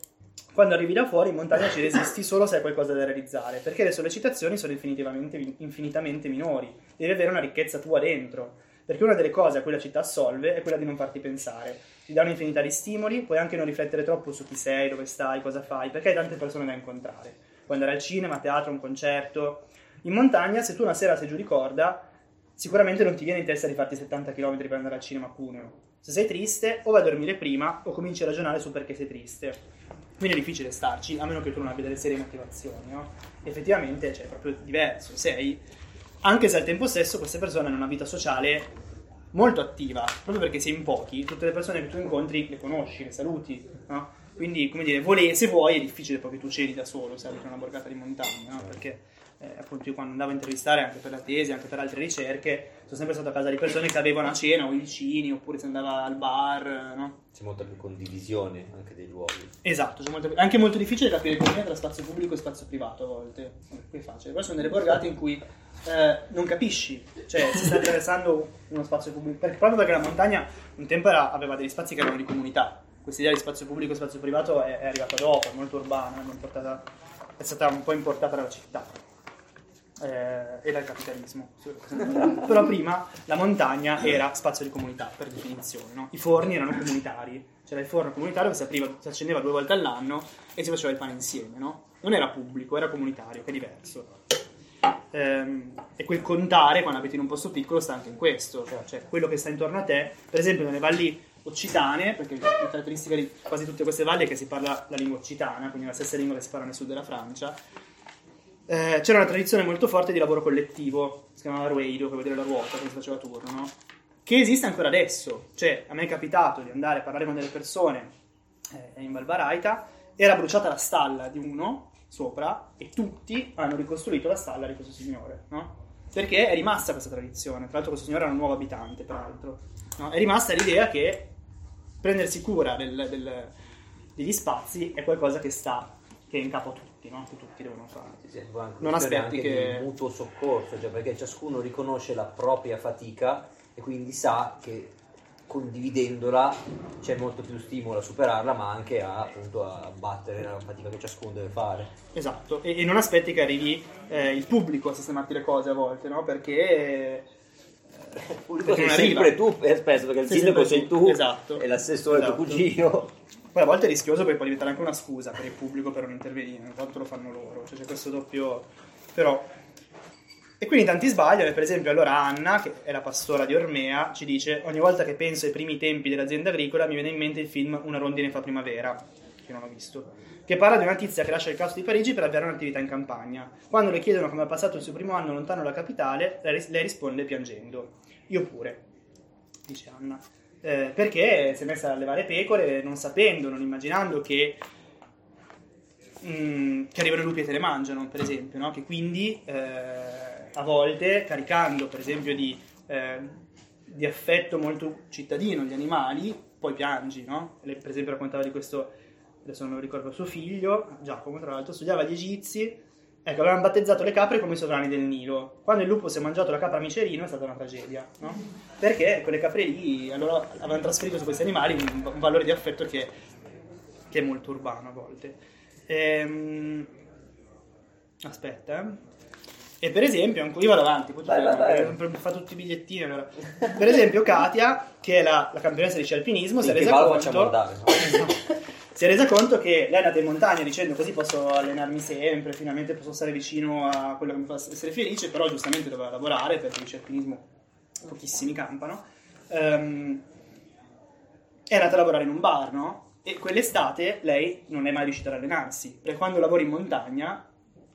Quando arrivi da fuori in montagna ci resisti solo se hai qualcosa da realizzare, perché le sollecitazioni sono infinitivamente, infinitamente minori. Devi avere una ricchezza tua dentro, perché una delle cose a cui la città assolve è quella di non farti pensare. Ti dà un'infinità di stimoli, puoi anche non riflettere troppo su chi sei, dove stai, cosa fai, perché hai tante persone da incontrare. Puoi andare al cinema, a teatro, a un concerto. In montagna, se tu una sera sei giù di corda, sicuramente non ti viene in testa di farti settanta chilometri per andare al cinema a Cuneo. Se sei triste, o vai a dormire prima, o cominci a ragionare su perché sei triste. Quindi è difficile starci, a meno che tu non abbia delle serie motivazioni, no? Effettivamente, cioè, è proprio diverso, sei... Anche se al tempo stesso queste persone hanno una vita sociale molto attiva, proprio perché sei in pochi, tutte le persone che tu incontri le conosci, le saluti, no? Quindi, come dire, vole, se vuoi è difficile poi che tu cedi da solo, se abiti in una borgata di montagna, no? Perché eh, appunto io quando andavo a intervistare anche per la tesi, anche per altre ricerche, sono sempre stato a casa di persone che avevano a cena o i vicini, oppure si andava al bar, no? C'è molta più condivisione anche dei luoghi. Esatto, c'è molta più... anche molto difficile capire il confine tra spazio pubblico e spazio privato a volte, è facile. Poi sono delle borgate in cui Eh, non capisci, cioè si sta attraversando uno spazio pubblico, perché proprio perché la montagna un tempo era, aveva degli spazi che erano di comunità. Questa idea di spazio pubblico e spazio privato è, è arrivata dopo, è molto urbana, è, è stata un po' importata dalla città eh, e dal capitalismo. Però prima la montagna era spazio di comunità per definizione, no? I forni erano comunitari, c'era il forno comunitario che si apriva, si accendeva due volte all'anno e si faceva il pane insieme, no? Non era pubblico, era comunitario, che è diverso. E quel contare quando abiti in un posto piccolo sta anche in questo, cioè quello che sta intorno a te. Per esempio nelle valli occitane, perché la caratteristica di quasi tutte queste valli è che si parla la lingua occitana, quindi la stessa lingua che si parla nel sud della Francia, eh, c'era una tradizione molto forte di lavoro collettivo, si chiamava rueido, che vuol dire la ruota, come si faceva a turno, no? Che esiste ancora adesso, cioè a me è capitato di andare a parlare con delle persone eh, in Val Maira, era bruciata la stalla di uno sopra e tutti hanno ricostruito la stalla di questo signore, no? Perché è rimasta questa tradizione. Tra l'altro questo signore era un nuovo abitante, peraltro, no? È rimasta l'idea che prendersi cura del, del, degli spazi è qualcosa che sta, che è in capo a tutti, no? Che tutti devono fare. Sì, sì, non aspetti che di mutuo soccorso, cioè perché ciascuno riconosce la propria fatica e quindi sa che condividendola c'è molto più stimolo a superarla, ma anche a, appunto, a battere la fatica che ciascuno deve fare. Esatto, e, e non aspetti che arrivi eh, il pubblico a sistemarti le cose a volte, no? Perché il pubblico perché sei sempre tu, eh, spesso, perché il sei sindaco sei tu, tu esatto. E l'assessore esatto. Tuo cugino. Poi a volte è rischioso perché può diventare anche una scusa per il pubblico per non intervenire, intanto lo fanno loro, cioè c'è questo doppio... però... E quindi tanti sbagliano, per esempio allora Anna, che è la pastora di Ormea, ci dice: ogni volta che penso ai primi tempi dell'azienda agricola mi viene in mente il film Una rondine fa primavera, che non ho visto, che parla di una tizia che lascia il caos di Parigi per avviare un'attività in campagna. Quando le chiedono come ha passato il suo primo anno lontano dalla capitale, lei risponde piangendo. Io pure, dice Anna, eh, perché si è messa a levare pecore non sapendo, non immaginando che... Mm, che arrivano i lupi e te le mangiano, per esempio, no? Che quindi eh, a volte caricando per esempio di, eh, di affetto molto cittadino gli animali poi piangi, no? Lei, per esempio, raccontava di questo, adesso non lo ricordo, suo figlio Giacomo, tra l'altro, studiava gli egizi, ecco, avevano battezzato le capre come i sovrani del Nilo. Quando il lupo si è mangiato la capra micerino è stata una tragedia, no? Perché quelle capre lì allora avevano trasferito su questi animali un, un valore di affetto che, che è molto urbano a volte. Ehm... aspetta eh. E per esempio anche io vado avanti, poi vai, vai, vai. Per, per, fa tutti i bigliettini allora. Per esempio Katia, che è la, la campionessa di sci alpinismo, si è resa conto guardare, no? Si è resa conto che lei è andata in montagna dicendo: così posso allenarmi sempre, finalmente posso stare vicino a quello che mi fa essere felice. Però giustamente doveva lavorare, perché il sci alpinismo pochissimi campano. ehm... È andata a lavorare in un bar, no? E quell'estate lei non è mai riuscita ad allenarsi, perché quando lavori in montagna,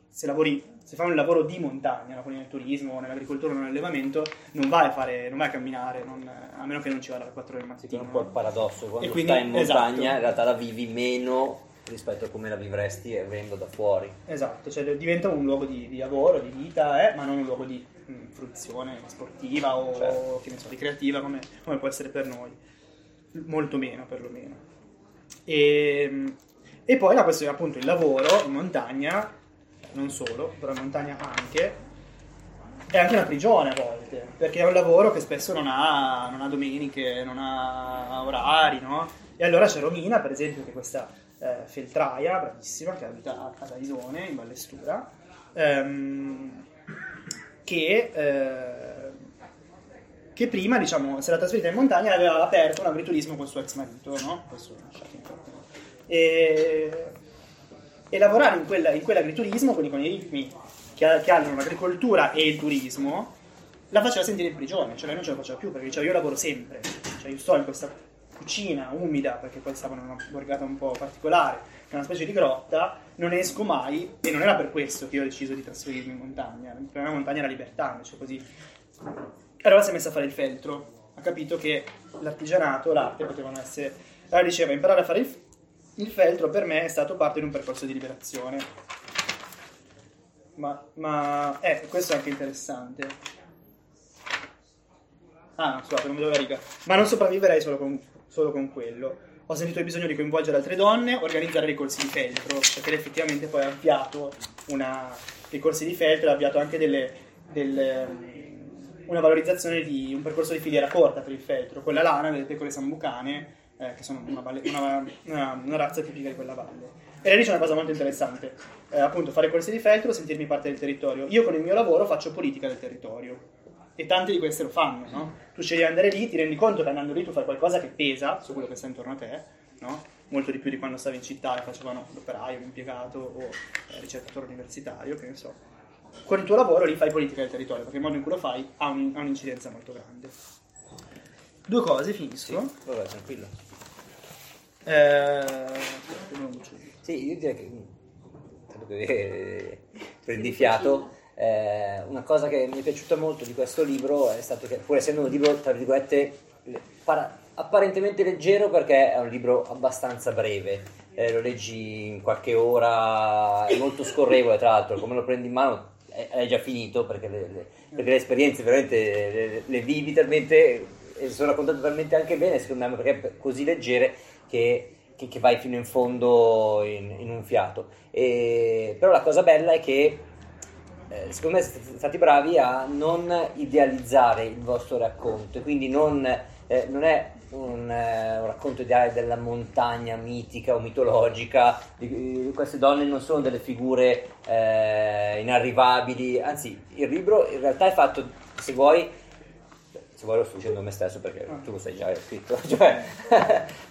se lavori, se fai un lavoro di montagna, lavori nel turismo, nell'agricoltura o nell'allevamento, non vai a fare, non vai a camminare, non, a meno che non ci vada alle quattro ore del mattino. È un po' il paradosso, quando quindi, stai in montagna, esatto, in realtà la vivi meno rispetto a come la vivresti venendo da fuori. Esatto, cioè diventa un luogo di, di lavoro, di vita, eh, ma non un luogo di mh, fruizione sportiva o, certo, che ne so, ricreativa, come, come può essere per noi, molto meno perlomeno. E, e poi la questione, appunto, il lavoro in montagna, non solo, però in montagna anche, è anche una prigione a volte, perché è un lavoro che spesso non ha, non ha domeniche, non ha orari, no? E allora c'è Romina, per esempio, che è questa eh, feltraia, bravissima, che abita ad Aisone, in Valle Scura, ehm, che, eh, che prima, diciamo, si era trasferita in montagna e aveva aperto un agriturismo col suo ex marito, no? Questo lasciate un po'. E, e lavorare in, quella, in quell'agriturismo, quindi con i ritmi che, che hanno l'agricoltura e il turismo, la faceva sentire in prigione, cioè lei non ce la faceva più, perché diceva io lavoro sempre, cioè io sto in questa cucina umida, perché poi stavo in una borgata un po' particolare, che è una specie di grotta, non esco mai, e non era per questo che io ho deciso di trasferirmi in montagna, per me la montagna era libertà, cioè così. Allora si è messa a fare il feltro, ha capito che l'artigianato, l'arte potevano essere, allora diceva imparare a fare il, il feltro per me è stato parte di un percorso di liberazione, ma, ma eh, questo è anche interessante. Ah, no, scusate, non vedo la riga. Ma non sopravviverei solo con, solo con quello. Ho sentito il bisogno di coinvolgere altre donne, organizzare dei corsi di feltro, perché lei effettivamente poi ha avviato una, dei corsi di feltro, ha avviato anche delle, delle, una valorizzazione di un percorso di filiera corta per il feltro, con la lana delle pecore sambucane, eh, che sono una, valle, una, una, una razza tipica di quella valle. E lei dice una cosa molto interessante, eh, appunto fare corsi di feltro, sentirmi parte del territorio. Io con il mio lavoro faccio politica del territorio. E tante di queste lo fanno, no? Tu scegli di andare lì, ti rendi conto che andando lì tu fai qualcosa che pesa su quello che sta intorno a te, no? Molto di più di quando stavi in città e facevano l'operaio, l'impiegato o eh, ricercatore universitario, che ne so. Con il tuo lavoro lì fai politica del territorio, perché il modo in cui lo fai ha, un, ha un'incidenza molto grande. Due cose, finisco. Sì, vabbè, tranquillo. Eh... Sì, io direi che... prendi fiato... Eh, una cosa che mi è piaciuta molto di questo libro è stato che, pur essendo un libro tra virgolette para- apparentemente leggero, perché è un libro abbastanza breve, eh, lo leggi in qualche ora, è molto scorrevole, tra l'altro come lo prendi in mano hai già finito, perché le, le, perché le esperienze veramente le, le vivi talmente e sono raccontate talmente anche bene, secondo me, perché è così leggere che Che, che vai fino in fondo in, in un fiato. E, però la cosa bella è che eh, secondo me siete stati bravi a non idealizzare il vostro racconto, e quindi non, eh, non è un, eh, un racconto ideale della montagna mitica o mitologica. Di, queste donne non sono delle figure eh, inarrivabili, anzi il libro in realtà è fatto, se vuoi, poi lo sto dicendo a me stesso perché tu lo sai già, hai scritto, cioè,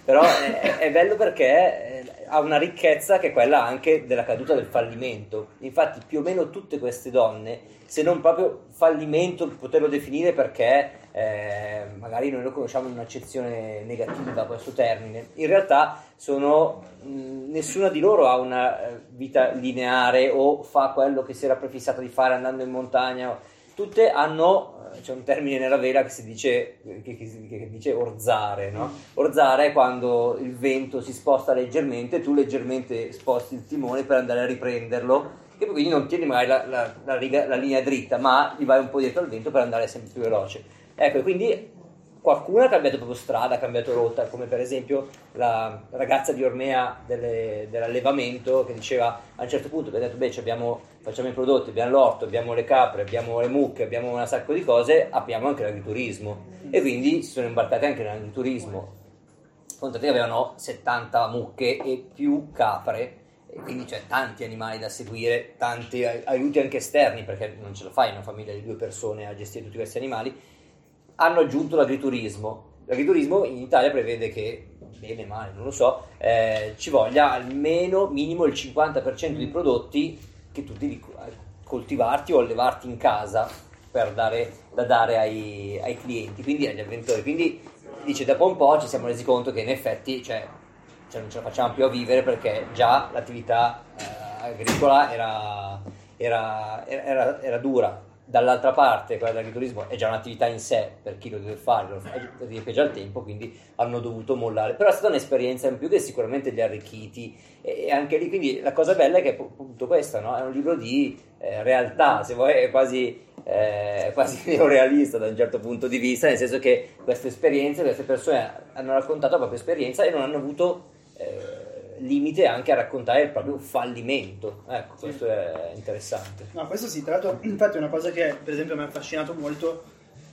però è, è bello perché ha una ricchezza che è quella anche della caduta, del fallimento. Infatti più o meno tutte queste donne, se non proprio fallimento poterlo definire, perché eh, magari noi lo conosciamo in un'accezione negativa questo termine, in realtà sono mh, nessuna di loro ha una vita lineare o fa quello che si era prefissata di fare andando in montagna. Tutte hanno, c'è un termine nella vela che si dice, che, che, che dice orzare, no? Orzare è quando il vento si sposta leggermente, tu leggermente sposti il timone per andare a riprenderlo, e quindi non tieni mai la, la, la, riga, la linea dritta, ma gli vai un po' dietro al vento per andare sempre più veloce. Ecco, e quindi qualcuno ha cambiato proprio strada, ha cambiato rotta, come per esempio la ragazza di Ormea delle, dell'allevamento, che diceva a un certo punto, che ha detto, beh, abbiamo, facciamo i prodotti, abbiamo l'orto, abbiamo le capre, abbiamo le mucche, abbiamo un sacco di cose, abbiamo anche l'agriturismo. E quindi si sono imbarcati anche nell'agriturismo. Contate che avevano settanta mucche e più capre, e quindi c'è tanti animali da seguire, tanti aiuti anche esterni, perché non ce la fai in una famiglia di due persone a gestire tutti questi animali. Hanno aggiunto l'agriturismo. L'agriturismo in Italia prevede che, bene o male, non lo so, eh, ci voglia almeno minimo il cinquanta per cento dei prodotti che tu devi coltivarti o allevarti in casa per dare, da dare ai, ai clienti, quindi agli avventori. Quindi dice, dopo un po' ci siamo resi conto che in effetti cioè, cioè non ce la facciamo più a vivere, perché già l'attività eh, agricola era, era, era, era dura. Dall'altra parte, quella dell'agriturismo è già un'attività in sé per chi lo deve fare, lo riempie già il tempo, quindi hanno dovuto mollare. Però è stata un'esperienza in più che sicuramente li ha arricchiti, e anche lì, quindi la cosa bella è che è appunto questo, no? È un libro di eh, realtà, se vuoi, è quasi, eh, quasi neorealista da un certo punto di vista, nel senso che queste esperienze, queste persone hanno raccontato la propria esperienza e non hanno avuto eh, limite anche a raccontare il proprio fallimento. Ecco, questo sì. È interessante. No, questo sì, tra l'altro, infatti è una cosa che per esempio mi ha affascinato molto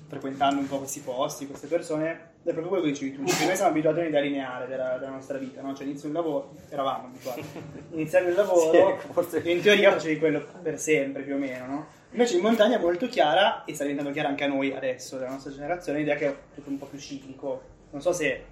frequentando un po' questi posti, queste persone, è proprio quello che dicevi tu, cioè, noi siamo abituati a un'idea lineare della, della nostra vita, no? Cioè inizio il lavoro, eravamo abituati, iniziare il lavoro, sì, forse... in teoria facevi quello per sempre più o meno, no? Invece in montagna è molto chiara, e sta diventando chiara anche a noi adesso, della nostra generazione, l'idea che è tutto un po' più ciclico. Non so se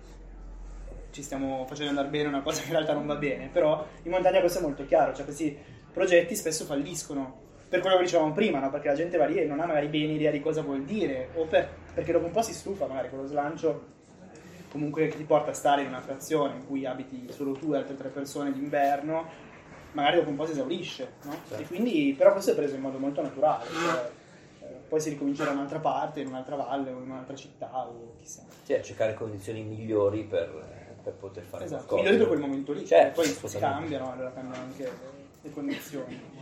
ci stiamo facendo andare bene una cosa che in realtà non va bene, però in montagna questo è molto chiaro, cioè questi progetti spesso falliscono, per quello che dicevamo prima, no? Perché la gente va lì e non ha magari bene idea di cosa vuol dire, o per, perché dopo un po' si stufa magari quello slancio comunque che ti porta a stare in una frazione in cui abiti solo tu e altre tre persone d'inverno, magari dopo un po' si esaurisce, no? Certo. E quindi, però questo è preso in modo molto naturale, cioè, poi si ricomincia da un'altra parte, in un'altra valle o in un'altra città o chissà. Cioè cercare condizioni migliori per... per poter fare, esatto, qualcosa. Migliori per quel momento lì, cioè, poi si cambiano, allora cambiano anche le condizioni.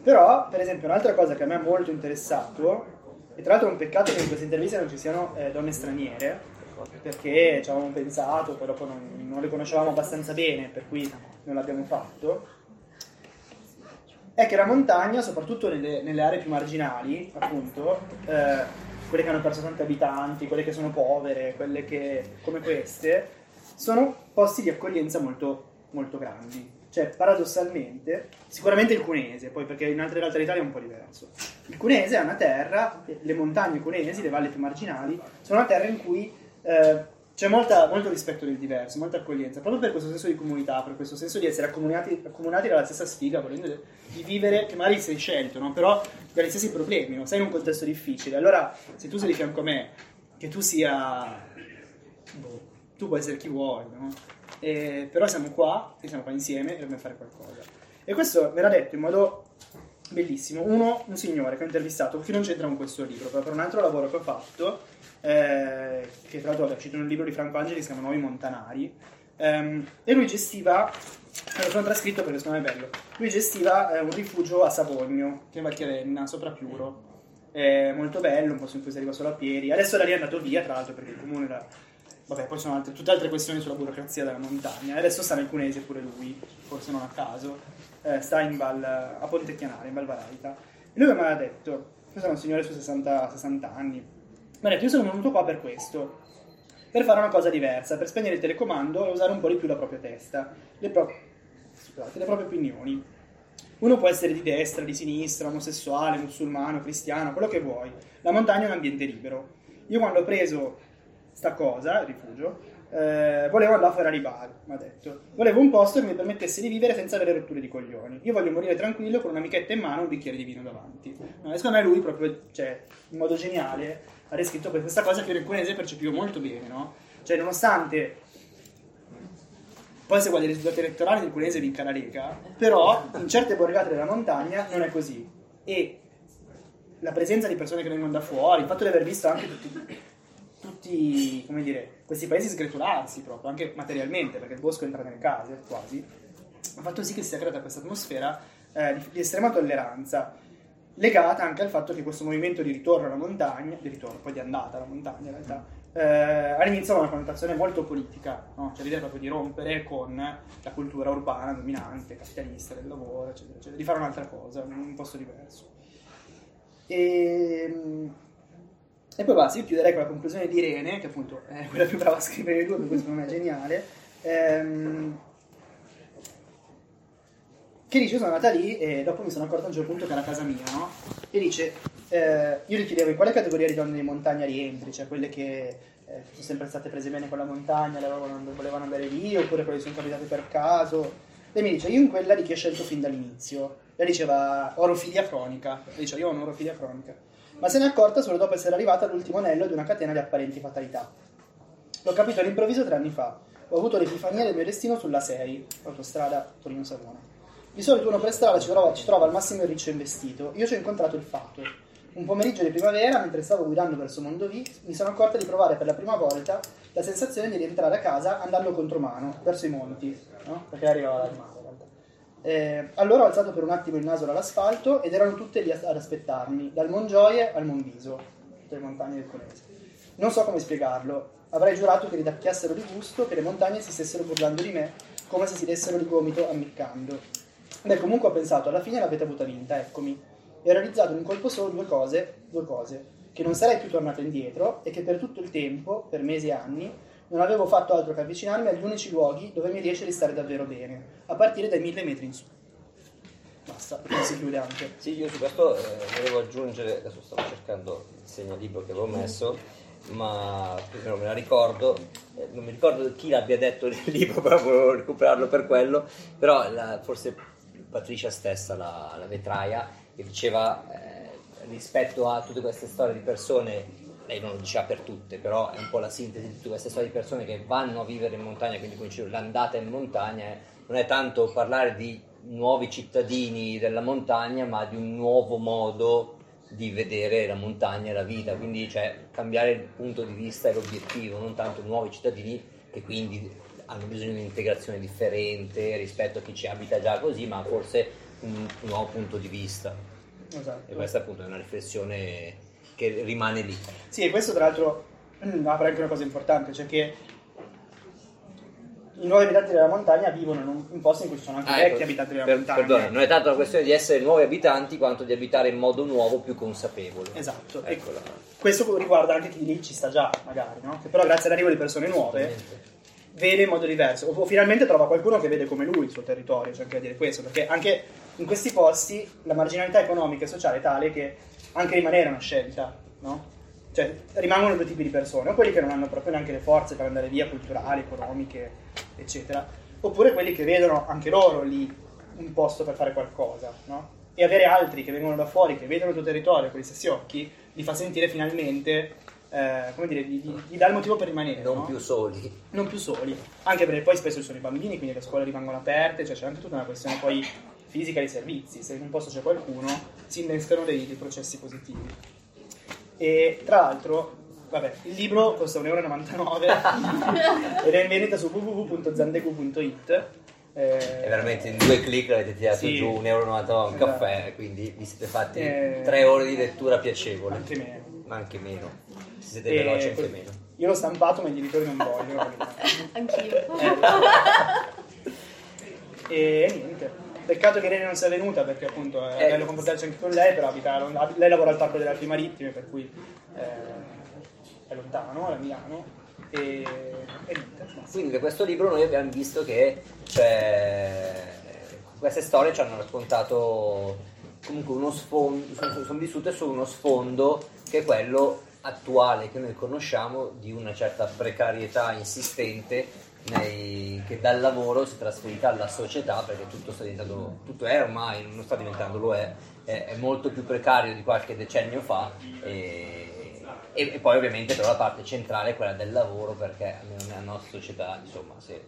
Però, per esempio, un'altra cosa che a me ha molto interessato, e tra l'altro è un peccato che in queste interviste non ci siano eh, donne straniere, perché ci avevamo pensato, poi dopo non, non le conoscevamo abbastanza bene, per cui non l'abbiamo fatto, è che la montagna, soprattutto nelle, nelle aree più marginali, appunto, eh, quelle che hanno perso tanti abitanti, quelle che sono povere, quelle che, come queste, sono posti di accoglienza molto, molto grandi. Cioè, paradossalmente, sicuramente il Cunese, poi perché in altre realtà d'Italia è un po' diverso. Il Cunese è una terra, le montagne cunesi, le valli più marginali, sono una terra in cui eh, c'è molta, molto rispetto del diverso, molta accoglienza, proprio per questo senso di comunità, per questo senso di essere accomunati, accomunati dalla stessa sfiga, volendo di vivere, che magari sei scelto, no? Però dagli stessi problemi, no? Sei in un contesto difficile, allora se tu sei di fianco a me, che tu sia... boh, tu puoi essere chi vuoi, no? E, però siamo qua, e siamo qua insieme e dobbiamo fare qualcosa. E questo me l'ha detto in modo bellissimo uno, un signore che ho intervistato, che non c'entra con questo libro, però per un altro lavoro che ho fatto, eh, che tra l'altro è uscito in un libro di Franco Angeli, si chiama Nuovi Montanari, ehm, e lui gestiva, lo sono trascritto perché secondo me è bello, lui gestiva eh, un rifugio a Savogno, che è in Valchiavenna, sopra Piuro, eh, molto bello, un posto in cui si arriva solo a piedi, adesso da lì è andato via, tra l'altro, perché il comune era... Vabbè, poi sono altre, tutte altre questioni sulla burocrazia della montagna. Adesso sta nel Cunese pure lui, forse non a caso, eh, sta in Val, a Ponte Chianale, in Val Maira. E lui mi ha detto, questo è un signore su sessanta, sessanta anni, mi ha detto io sono venuto qua per questo, per fare una cosa diversa, per spegnere il telecomando e usare un po' di più la propria testa, le, pro- scusate, le proprie opinioni. Uno può essere di destra, di sinistra, omosessuale, musulmano, cristiano, quello che vuoi. La montagna è un ambiente libero. Io quando ho preso... sta cosa, il rifugio, eh, volevo andare a fare a Ribari, mi ha detto. Volevo un posto che mi permettesse di vivere senza avere rotture di coglioni. Io voglio morire tranquillo con una michetta in mano e un bicchiere di vino davanti. No, e secondo me lui proprio, cioè, in modo geniale, ha descritto questa cosa che io in Cunese percepivo molto bene, no? Cioè, nonostante... Poi se guardi i risultati elettorali il Cunese vinca la Lega, però in certe borgate della montagna non è così. E la presenza di persone che vengono da fuori, il fatto di aver visto anche tutti... tutti, come dire, questi paesi sgretolarsi proprio, anche materialmente, perché il bosco entra nelle case, quasi, ha fatto sì che si sia creata questa atmosfera eh, di, di estrema tolleranza, legata anche al fatto che questo movimento di ritorno alla montagna, di ritorno, poi di andata alla montagna in realtà, eh, all'inizio aveva una connotazione molto politica, no? Cioè l'idea proprio di rompere con la cultura urbana dominante, capitalista, del lavoro, eccetera, eccetera, di fare un'altra cosa, un posto diverso. E... E poi basta, io chiuderei con la conclusione di Irene, che appunto è quella più brava a scrivere di due, per cui secondo me è geniale, ehm, che dice, sono andata lì e dopo mi sono accorta a un certo punto che era casa mia, no? E dice, eh, io gli chiedevo in quale categoria di donne di montagna rientri, cioè quelle che eh, sono sempre state prese bene con la montagna, le volevano, volevano andare lì, oppure quelle che sono capitate per caso. Lei mi dice, io in quella di chi ho scelto fin dall'inizio. Lei diceva, orofilia cronica. Lei diceva, io ho un'orofilia cronica. Ma se ne è accorta solo dopo essere arrivata all'ultimo anello di una catena di apparenti fatalità. L'ho capito all'improvviso tre anni fa. Ho avuto l'epifania del mio destino sulla sei, autostrada Torino-Savona. Di solito uno per strada ci trova, ci trova al massimo il riccio investito. Io ci ho incontrato il fato. Un pomeriggio di primavera, mentre stavo guidando verso Mondovì, mi sono accorta di provare per la prima volta la sensazione di rientrare a casa andando contromano, verso i monti, no? Perché arrivava dal mare. Eh, allora ho alzato per un attimo il naso dall'asfalto ed erano tutte lì ad aspettarmi, dal Mongioie al Monviso, tutte le montagne del Cunese. Non so come spiegarlo, avrei giurato che ridacchiassero di gusto, che le montagne si stessero burlando di me, come se si dessero di gomito ammiccando. Beh, comunque ho pensato, alla fine l'avete avuta vinta, eccomi. E ho realizzato in un colpo solo due cose, due cose. che non sarei più tornato indietro e che per tutto il tempo, per mesi e anni, non avevo fatto altro che avvicinarmi agli unici luoghi dove mi riesce di stare davvero bene, a partire dai mille metri in su. Basta, si chiude anche. Sì, io su questo eh, volevo aggiungere, adesso stavo cercando il segnalibro che avevo messo, ma non me la ricordo, eh, non mi ricordo chi l'abbia detto nel libro, però volevo recuperarlo per quello, però la, forse Patrizia stessa, la, la vetraia, che diceva eh, rispetto a tutte queste storie di persone, lei non lo diceva per tutte, però è un po' la sintesi di tutte queste storie di persone che vanno a vivere in montagna, quindi coincidono l'andata in montagna, eh, non è tanto parlare di nuovi cittadini della montagna, ma di un nuovo modo di vedere la montagna e la vita, quindi cioè cambiare il punto di vista e l'obiettivo, non tanto nuovi cittadini che quindi hanno bisogno di un'integrazione differente rispetto a chi ci abita già così, ma forse un, un nuovo punto di vista. Esatto. E questa appunto è una riflessione che rimane lì. Sì, e questo tra l'altro apre anche una cosa importante, cioè che i nuovi abitanti della montagna vivono in un posto in cui ci sono anche ah, vecchi ecco, abitanti della per, montagna. Perdona, non è tanto la questione di essere nuovi abitanti quanto di abitare in modo nuovo, più consapevole. Esatto. Eccola. Questo riguarda anche chi lì ci sta già, magari, no? Che però grazie all'arrivo di persone nuove vede in modo diverso. O, o finalmente trova qualcuno che vede come lui il suo territorio, cioè anche a dire questo, perché anche in questi posti la marginalità economica e sociale è tale che anche rimanere è una scelta, no? Cioè rimangono due tipi di persone, o quelli che non hanno proprio neanche le forze per andare via, culturali, economiche, eccetera, oppure quelli che vedono anche loro lì un posto per fare qualcosa, no? E avere altri che vengono da fuori, che vedono il tuo territorio con gli stessi occhi, li fa sentire finalmente, eh, come dire, gli, gli dà il motivo per rimanere, non no? più soli. Non più soli, anche perché poi spesso ci sono i bambini, quindi le scuole rimangono aperte, cioè c'è anche tutta una questione poi fisica di servizi, se in un posto c'è qualcuno si innescano dei, dei processi positivi. E tra l'altro, vabbè, il libro costa un euro e novantanove ed è in vendita su w w w punto zandegù punto i t. Eh, è veramente in due click l'avete tirato sì, giù un euro e novantanove un esatto. caffè, quindi vi siete fatti eh, tre ore di lettura piacevole. Anche meno. Ma anche meno. Se siete eh, veloci anche meno. Io l'ho stampato ma gli editori non vogliono. Anch'io. Eh, e niente. Peccato che Irene non sia venuta, perché appunto è eh, bello comportarci anche con lei, però abita, lei lavora al Parco delle Alpi Marittime, per cui... Eh, è lontano, è a Milano e, e niente. Quindi da questo libro noi abbiamo visto che cioè, queste storie ci hanno raccontato comunque uno sfondo, sono, sono vissute su uno sfondo che è quello attuale che noi conosciamo di una certa precarietà insistente nei, che dal lavoro si è trasferita alla società, perché tutto sta diventando, tutto è ormai, non sta diventando, lo è, è, è molto più precario di qualche decennio fa e, e poi ovviamente però la parte centrale è quella del lavoro, perché almeno nella nostra società insomma se,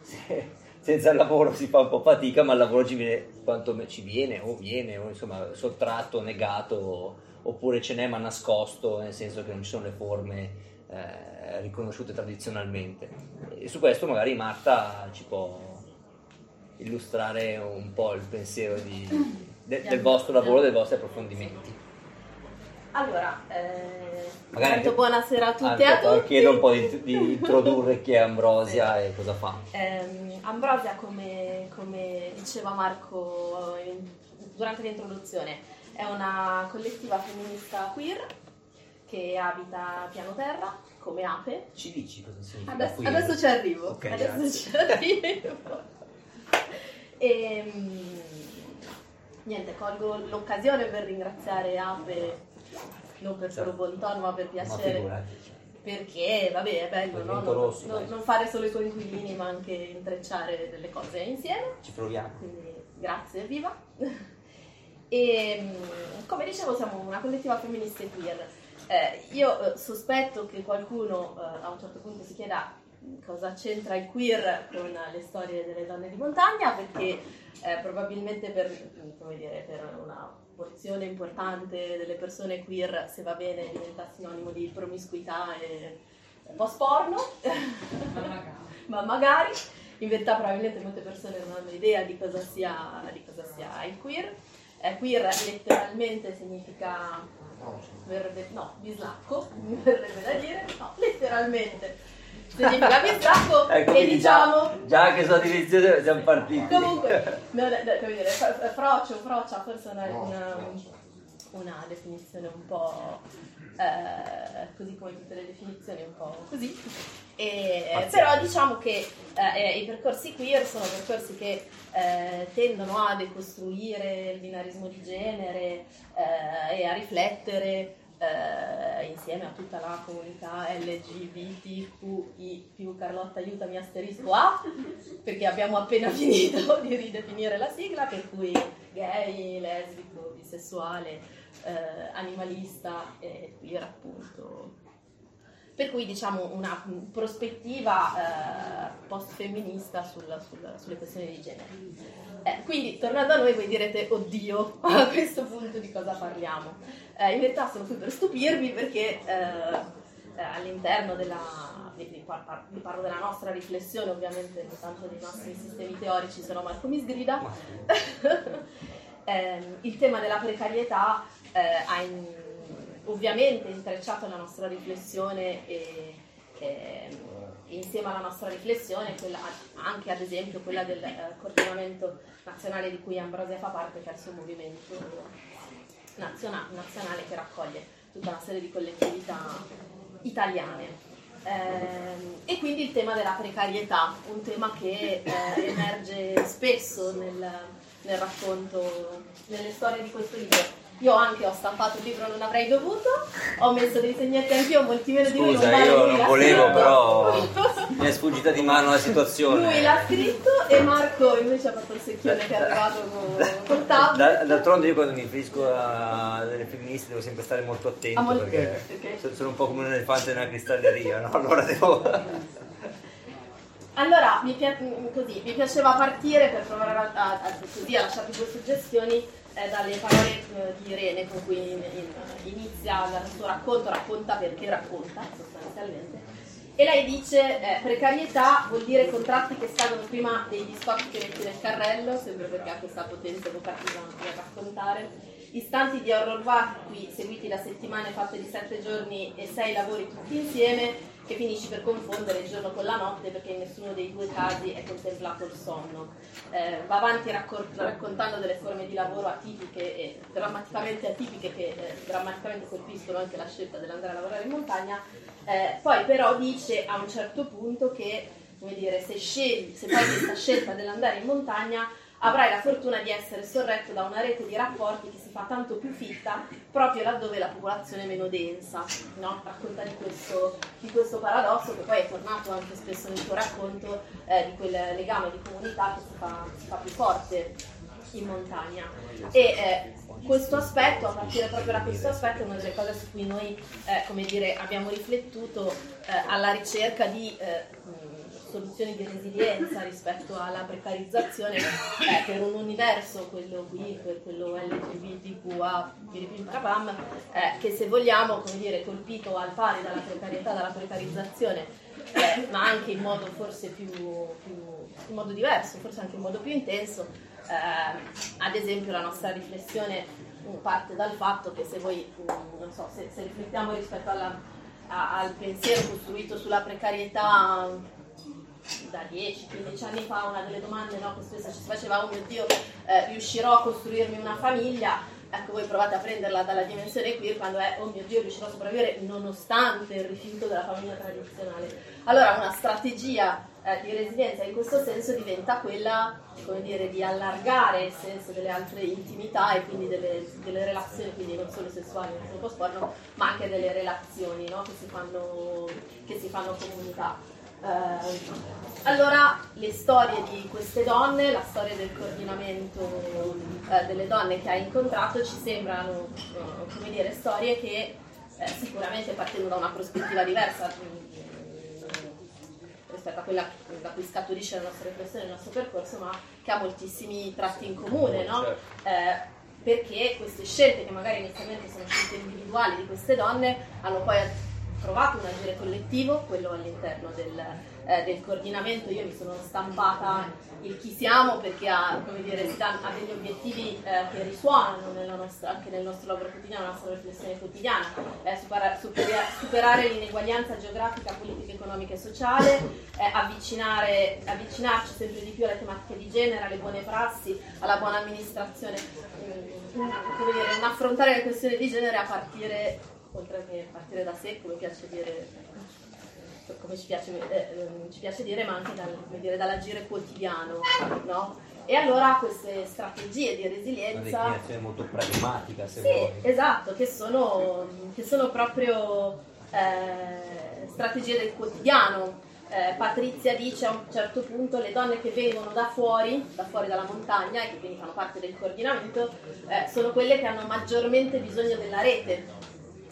se, senza il lavoro si fa un po' fatica, ma il lavoro ci viene quanto ci viene o viene o insomma sottratto, negato, oppure ce n'è ma nascosto, nel senso che non ci sono le forme eh, riconosciute tradizionalmente, e su questo magari Marta ci può illustrare un po' il pensiero di, de, del vostro lavoro, dei vostri approfondimenti. Allora, eh, tanto buonasera a tutte e a tutti. Chiedo un po' di, di introdurre chi è Ambrosia e cosa fa. Eh, Ambrosia, come, come diceva Marco in, durante l'introduzione, è una collettiva femminista queer che abita piano terra, come Ape. Ci dici cosa significa adesso, queer? Adesso ci arrivo. Okay, adesso ci arrivo. E, niente, colgo l'occasione per ringraziare Ape, non per solo bontà, ma per piacere, ma perché vabbè è bello, no? non, rosso, non, non fare solo i coinquilini ma anche intrecciare delle cose insieme, ci proviamo, quindi grazie, viva. E come dicevo siamo una collettiva femminista queer, eh, io eh, sospetto che qualcuno eh, a un certo punto si chieda cosa c'entra il queer con le storie delle donne di montagna, perché eh, probabilmente per, come dire, per una porzione importante delle persone queer, se va bene, diventa sinonimo di promiscuità e post porno, ma magari, ma magari in verità probabilmente molte persone non hanno idea di cosa sia, di cosa sia il queer. Eh, queer letteralmente significa, verbe, no, bislacco, mi verrebbe da dire, no, letteralmente significa bislacco, ecco, e diciamo... Già, già che sono iniziative siamo partiti. Comunque, no, no, no, come dire, frocio, frocia, forse una, una, una definizione un po' eh, così come tutte le definizioni un po' così, e, però diciamo che eh, i percorsi queer sono percorsi che eh, tendono a decostruire il binarismo di genere eh, e a riflettere eh, insieme a tutta la comunità L G B T Q I più, Carlotta aiutami asterisco A, perché abbiamo appena finito di ridefinire la sigla, per cui gay, lesbico, bisessuale, eh, animalista e queer appunto. Per cui diciamo una prospettiva eh, post-femminista sulla, sulla, sulle questioni di genere. Eh, quindi tornando a noi voi direte oddio, a questo punto di cosa parliamo? Eh, in realtà sono qui per stupirvi perché eh, all'interno della... Vi parlo della nostra riflessione, ovviamente tanto dei nostri sistemi teorici, se no Marco mi sgrida. Il tema della precarietà eh, ha in, ovviamente intrecciato la nostra riflessione e, e insieme alla nostra riflessione quella, anche ad esempio quella del eh, coordinamento nazionale di cui Ambrosia fa parte, che è il suo movimento nazionale, nazionale che raccoglie tutta una serie di collettività italiane. Eh, e quindi il tema della precarietà, un tema che eh, emerge spesso nel, nel racconto, nelle storie di questo libro. Io anche ho stampato il libro, non avrei dovuto, ho messo dei segnali anch'io, molti meno di lui. Scusa, non io non volevo, però mi è sfuggita di mano la situazione. Lui l'ha scritto e Marco invece ha fatto il secchione che è arrivato con, con tablet. D'altronde io quando mi riferisco a delle femministe devo sempre stare molto attento, ah, molto perché okay. Sono un po' come un elefante nella cristalleria, no? Allora devo... Allora, mi, pi- così, mi piaceva partire per provare a, a, a, così, a lasciarvi due suggestioni. Eh, dalle parole di Irene con cui in, in, inizia il suo racconto, racconta perché racconta sostanzialmente, e lei dice eh, precarietà vuol dire contratti che scadono prima dei biscotti che metti nel carrello, sempre perché ha questa potenza evocativa per raccontare, istanti di horror vacui seguiti da settimane fatte di sette giorni e sei lavori tutti insieme, che finisci per confondere il giorno con la notte perché in nessuno dei due casi è contemplato il sonno. Eh, va avanti raccor- raccontando delle forme di lavoro atipiche e drammaticamente atipiche che eh, drammaticamente colpiscono anche la scelta dell'andare a lavorare in montagna. Eh, poi però dice a un certo punto che, come dire, se scegli, se fai questa scelta dell'andare in montagna avrai la fortuna di essere sorretto da una rete di rapporti che si fa tanto più fitta proprio laddove la popolazione è meno densa, no? Racconta di questo, di questo paradosso che poi è tornato anche spesso nel tuo racconto, eh, di quel legame di comunità che si fa, si fa più forte in montagna. E eh, questo aspetto, a partire proprio da questo aspetto, è una delle cose su cui noi eh, come dire, abbiamo riflettuto eh, alla ricerca di... Eh, soluzioni di resilienza rispetto alla precarizzazione eh, per un universo, quello qui, quello L G B T Q A, eh, che se vogliamo, come dire, colpito al pari dalla precarietà, dalla precarizzazione, eh, ma anche in modo forse più, più in modo diverso, forse anche in modo più intenso. Eh, ad esempio la nostra riflessione parte dal fatto che se voi, non so, se, se riflettiamo rispetto alla, a, al pensiero costruito sulla precarietà da dieci quindici anni fa, una delle domande, no, che spesso ci si faceva, oh mio Dio, eh, riuscirò a costruirmi una famiglia? Ecco, voi provate a prenderla dalla dimensione queer quando è, oh mio Dio, riuscirò a sopravvivere nonostante il rifiuto della famiglia tradizionale. Allora una strategia eh, di resilienza in questo senso diventa quella, come dire, di allargare il senso delle altre intimità e quindi delle, delle relazioni, quindi non solo sessuali, non solo post-porno, ma anche delle relazioni, no, che si fanno, che si fanno comunità. Uh, allora le storie di queste donne, la storia del coordinamento uh, delle donne che ha incontrato ci sembrano uh, come dire storie che uh, sicuramente partendo da una prospettiva diversa uh, rispetto a quella da cui scaturisce la nostra riflessione, il nostro percorso, ma che ha moltissimi tratti in comune, no? Uh, perché queste scelte che magari inizialmente sono scelte individuali di queste donne hanno poi trovato un agire collettivo, quello all'interno del, eh, del coordinamento. Io mi sono stampata il chi siamo perché ha, come dire, ha degli obiettivi eh, che risuonano nella nostra, anche nel nostro lavoro quotidiano, nella nostra riflessione quotidiana, eh, supera, supera, superare l'ineguaglianza geografica, politica, economica e sociale, eh, avvicinare, avvicinarci sempre di più alle tematiche di genere, alle buone prassi, alla buona amministrazione, eh, come dire, un affrontare le questioni di genere a partire oltre che partire da sé, come piace dire, come ci piace, eh, ci piace dire, ma anche dal, come dire, dall'agire quotidiano, no? E allora queste strategie di resilienza... Una definizione molto pragmatica, se vuoi. Sì, esatto, che sono, che sono proprio eh, strategie del quotidiano. Eh, Patrizia dice a un certo punto: le donne che vengono da fuori, da fuori dalla montagna, e che quindi fanno parte del coordinamento, eh, sono quelle che hanno maggiormente bisogno della rete.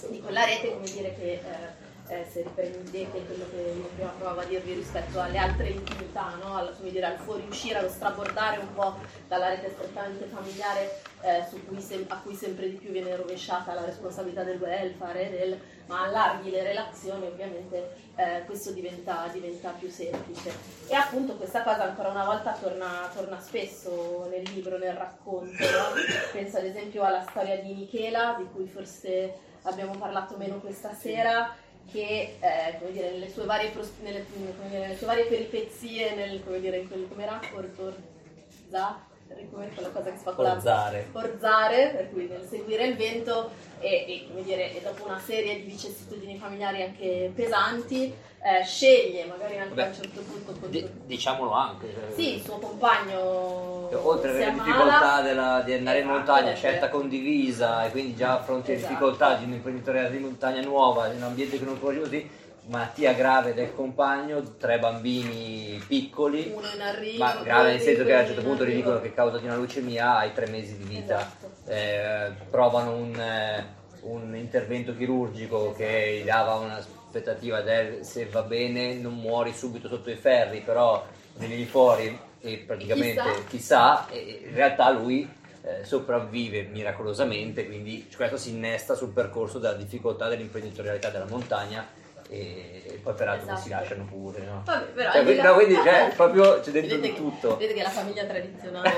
Di quella rete, come dire, che... Eh, Eh, se riprendete quello che io prima provavo a dirvi rispetto alle altre intimità, no? Al, come dire, al fuoriuscire, allo strabordare un po' dalla rete strettamente familiare eh, su cui sem- a cui sempre di più viene rovesciata la responsabilità del welfare, del, ma allarghi le relazioni, ovviamente eh, questo diventa, diventa più semplice. E appunto questa cosa ancora una volta torna, torna spesso nel libro, nel racconto, no? Penso ad esempio alla storia di Michela, di cui forse abbiamo parlato meno questa sera, che eh, come dire, nelle sue varie pros- nelle, come dire, nelle sue varie peripezie, nel, come dire, in quel, come era? Orza, come quella cosa che si fa con Orzare. La Orzare, per cui nel seguire il vento e, e, come dire, e dopo una serie di vicissitudini familiari anche pesanti, eh, sceglie magari anche Beh, a un certo punto con... d- diciamolo anche sì, il suo compagno, oltre alle difficoltà della, di andare esatto, in montagna, scelta condivisa, e quindi già a fronte esatto. alle difficoltà di un imprenditore di montagna nuova, in un ambiente che non conosce così, malattia grave del compagno, tre bambini piccoli, uno in arrivo, ma grave nel senso che a un certo punto gli dicono che a causa di una leucemia hai tre mesi di vita, esatto. eh, provano un, un intervento chirurgico esatto. che gli dava un'aspettativa del se va bene non muori subito sotto i ferri, però vieni fuori e praticamente chissà, chissà e in realtà lui... Eh, sopravvive miracolosamente, quindi questo si innesta sul percorso della difficoltà dell'imprenditorialità della montagna e, e poi peraltro esatto. si lasciano pure, no? Vabbè, però cioè, quindi, la... no, quindi cioè, proprio c'è dentro vedete di tutto. Vedete che è la famiglia tradizionale.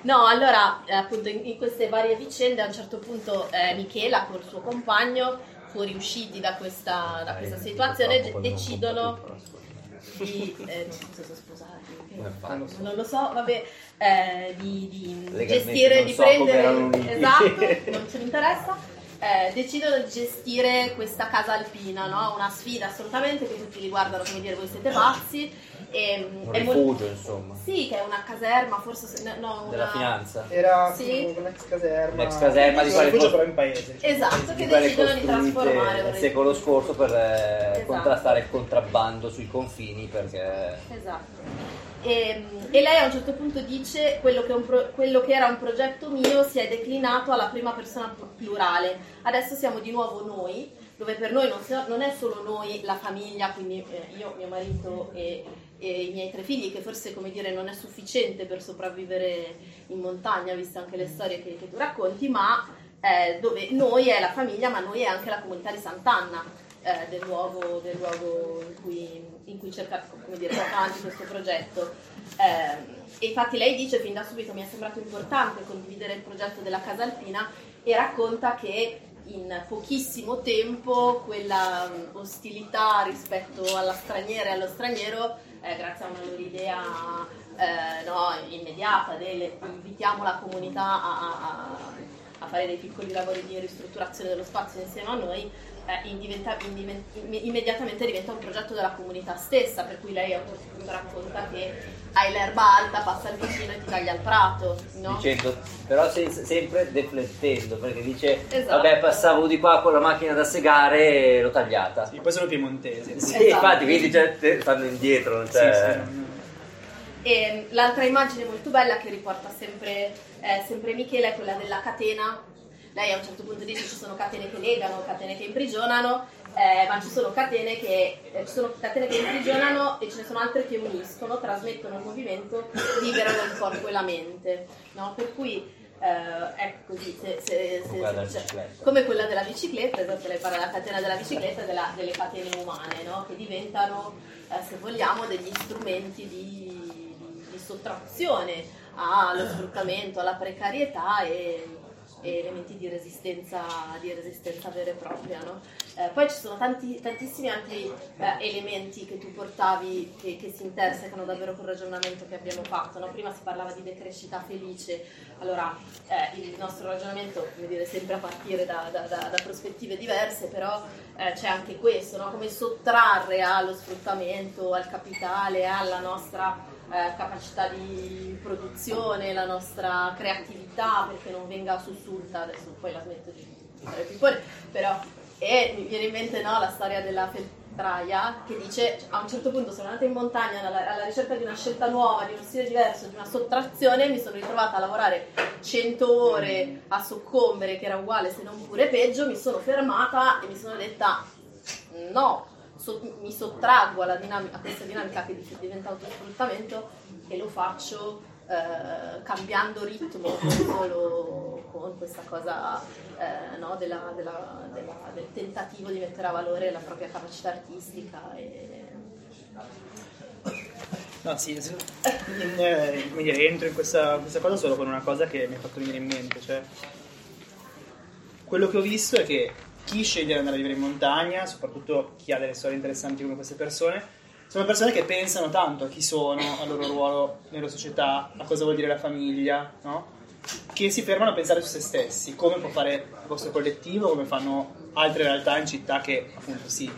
No, allora appunto in, in queste varie vicende a un certo punto eh, Michela col suo compagno, fuoriusciti da questa, da questa eh, situazione, g- decidono di eh, non so se sposati non, non lo so vabbè eh, di, di gestire di so prendere esatto non ci interessa eh, decidono di gestire questa casa alpina, no? Una sfida assolutamente, che tutti li guardano come dire voi siete pazzi, e, un è rifugio molto, insomma sì che è una caserma forse no una, della finanza era sì. un'ex caserma un'ex caserma di quale rifugio però in paese cioè, esatto che decidono di trasformare nel secolo scorso per eh, esatto. contrastare il contrabbando sui confini perché esatto e, e lei a un certo punto dice quello che, un pro, quello che era un progetto mio si è declinato alla prima persona plurale, adesso siamo di nuovo noi, dove per noi non, non è solo noi la famiglia, quindi eh, io, mio marito e e i miei tre figli, che forse come dire non è sufficiente per sopravvivere in montagna, viste anche le storie che, che tu racconti, ma eh, dove noi è la famiglia, ma noi è anche la comunità di Sant'Anna, eh, del luogo, del luogo in cui, in cui cerca come dire avanti questo progetto. Eh, e infatti lei dice fin da subito mi è sembrato importante condividere il progetto della Casa Alpina, e racconta che in pochissimo tempo quella ostilità rispetto alla straniera e allo straniero, eh, grazie a una loro idea eh, no, immediata del invitiamo la comunità a, a, a fare dei piccoli lavori di ristrutturazione dello spazio insieme a noi, eh, indiventa, indiv- immediatamente diventa un progetto della comunità stessa, per cui lei a questo punto racconta che hai l'erba alta, passa il vicino e ti taglia il prato, no? Dicendo, però se, sempre deflettendo, perché dice esatto. vabbè passavo di qua con la macchina da segare e l'ho tagliata. Sì, poi sono piemontesi. Sì, esatto. Infatti, quindi cioè, stanno indietro, non c'è... Sì, sì, no, no. E l'altra immagine molto bella che riporta sempre, eh, sempre Michela è quella della catena. Lei a un certo punto dice ci sono catene che legano, catene che imprigionano, eh, ma ci sono catene che eh, ci sono catene che imprigionano e ce ne sono altre che uniscono, trasmettono il movimento, liberano il corpo e la mente, no? Per cui eh, ecco così se, se, se, se, cioè, come quella della bicicletta, esatto, lei parla della catena della bicicletta, della, delle catene umane, no? Che diventano eh, se vogliamo degli strumenti di, di, di sottrazione allo sfruttamento, alla precarietà e e elementi di resistenza, di resistenza vera e propria, no? Eh, poi ci sono tanti, tantissimi altri eh, elementi che tu portavi che, che si intersecano davvero con il ragionamento che abbiamo fatto, no? Prima si parlava di decrescita felice, allora eh, il nostro ragionamento, come dire, sempre a partire da, da, da, da prospettive diverse, però eh, c'è anche questo, no? Come sottrarre allo sfruttamento, al capitale, alla nostra Eh, capacità di produzione, la nostra creatività, perché non venga sussulta. Adesso poi la smetto di fare pippone, però e mi viene in mente, no, la storia della feltraia che dice, a un certo punto sono andata in montagna alla, alla ricerca di una scelta nuova, di uno stile diverso, di una sottrazione, mi sono ritrovata a lavorare cento ore a soccombere, che era uguale se non pure peggio. Mi sono fermata e mi sono detta no, mi sottraggo alla dinamica, a questa dinamica che diventa autosfruttamento, e lo faccio eh, cambiando ritmo, solo con questa cosa eh, no, della, della, della, del tentativo di mettere a valore la propria capacità artistica. E... No, sì, in, eh, come dire, entro in questa, questa cosa solo con una cosa che mi ha fatto venire in mente, cioè quello che ho visto è che chi sceglie di andare a vivere in montagna, soprattutto chi ha delle storie interessanti come queste persone, sono persone che pensano tanto a chi sono, al loro ruolo nella società, a cosa vuol dire la famiglia, no? Che si fermano a pensare su se stessi, come può fare il vostro collettivo, come fanno altre realtà in città che appunto sì,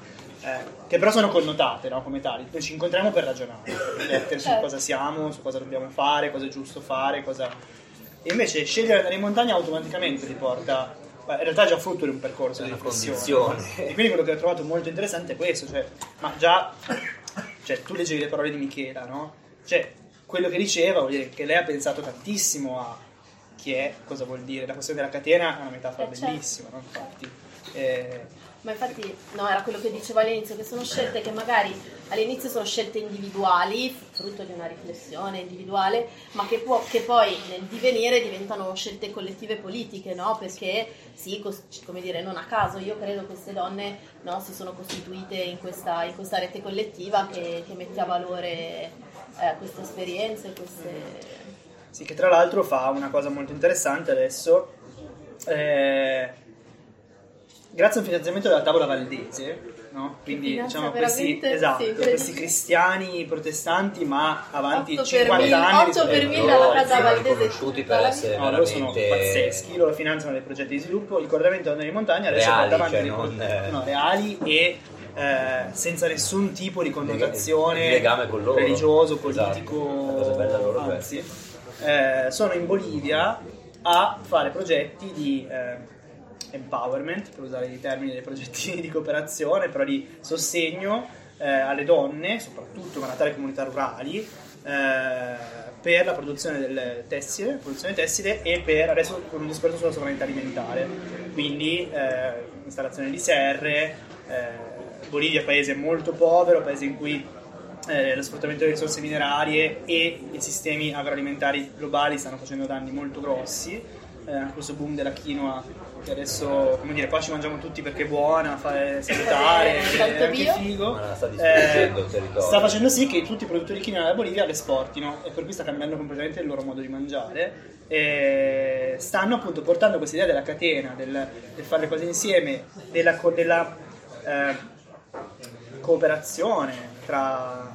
eh, che però sono connotate, no? Come tali. Noi ci incontriamo per ragionare, per metterci su cosa siamo, su cosa dobbiamo fare, cosa è giusto fare, cosa... E invece scegliere di andare in montagna automaticamente ti porta... in realtà è già frutto di un percorso di riflessione, e quindi quello che ho trovato molto interessante è questo, cioè, ma già cioè, tu leggevi le parole di Michela, no? Cioè, quello che diceva vuol dire che lei ha pensato tantissimo a chi è, cosa vuol dire, la questione della catena è una metafora eh, bellissima, no? Infatti, eh... ma infatti no, era quello che dicevo all'inizio, che sono scelte che magari all'inizio sono scelte individuali, frutto di una riflessione individuale, ma che, può, che poi nel divenire diventano scelte collettive politiche, no? Perché sì, come dire, non a caso io credo queste donne, no, si sono costituite in questa, in questa rete collettiva che, che mette a valore eh, queste esperienze, queste... Sì, che tra l'altro fa una cosa molto interessante adesso, eh, grazie a un finanziamento della Tavola Valdese, no? Quindi diciamo questi, esatto, sì, questi cristiani protestanti, ma avanti cinquanta anni otto per mille alla Casa Valdese, conosciuti per essere no, veramente... loro sono pazzeschi, loro finanziano dei progetti di sviluppo, il Coordinamento Donne di Montagna adesso reali, porta avanti cioè dei progetti non... no, reali e eh, senza nessun tipo di connotazione legame con loro, religioso, politico, esatto. Anzi eh, sono in Bolivia a fare progetti di eh, empowerment, per usare i termini dei progetti di cooperazione, però di sostegno eh, alle donne, soprattutto ma alle comunità rurali, eh, per la produzione del tessile, produzione tessile e per adesso con un esperto sulla sovranità alimentare, quindi eh, installazione di serre. eh, Bolivia, paese molto povero, paese in cui eh, lo sfruttamento delle risorse minerarie e i sistemi agroalimentari globali stanno facendo danni molto grossi. Eh, questo boom della quinoa che adesso, come dire, qua ci mangiamo tutti perché è buona, fa salutare, è anche figo, ma sta, eh, il sta facendo sì che tutti i produttori di quinoa della Bolivia le esportino, e per cui sta cambiando completamente il loro modo di mangiare, e stanno appunto portando questa idea della catena, del, del fare le cose insieme, della, della eh, cooperazione tra,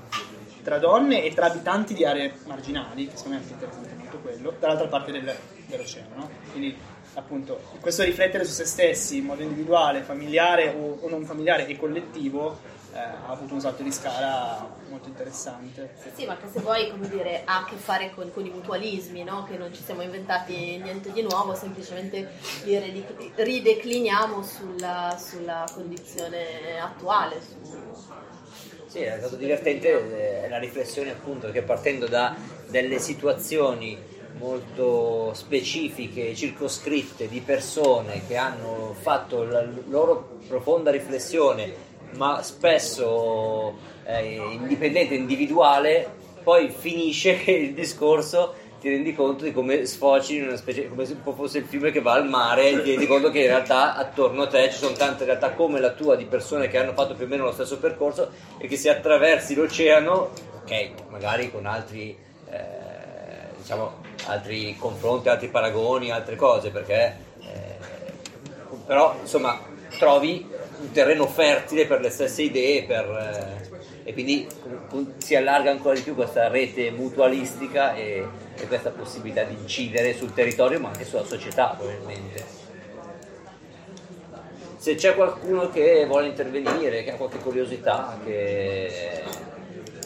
tra donne e tra abitanti di aree marginali, che secondo me è anche interessante molto quello, dall'altra parte del dell'oceano, no? Quindi appunto questo riflettere su se stessi in modo individuale, familiare o, o non familiare e collettivo eh, ha avuto un salto di scala molto interessante. Sì, sì, ma che se vuoi, come dire, ha a che fare con, con i mutualismi, no? Che non ci siamo inventati niente di nuovo, semplicemente li ridecliniamo sulla, sulla condizione attuale. Su... Sì, è stato divertente eh, la riflessione appunto, che partendo da delle situazioni molto specifiche, circoscritte, di persone che hanno fatto la loro profonda riflessione, ma spesso eh, indipendente, individuale, poi finisce che il discorso ti rendi conto di come sfoci in una specie, come se fosse il fiume che va al mare, e ti rendi conto che in realtà attorno a te ci sono tante realtà come la tua, di persone che hanno fatto più o meno lo stesso percorso, e che se attraversi l'oceano, ok, magari con altri eh, diciamo altri confronti, altri paragoni, altre cose, perché eh, però insomma trovi un terreno fertile per le stesse idee, per, eh, e quindi si allarga ancora di più questa rete mutualistica e, e questa possibilità di incidere sul territorio ma anche sulla società probabilmente. Se c'è qualcuno che vuole intervenire, che ha qualche curiosità, che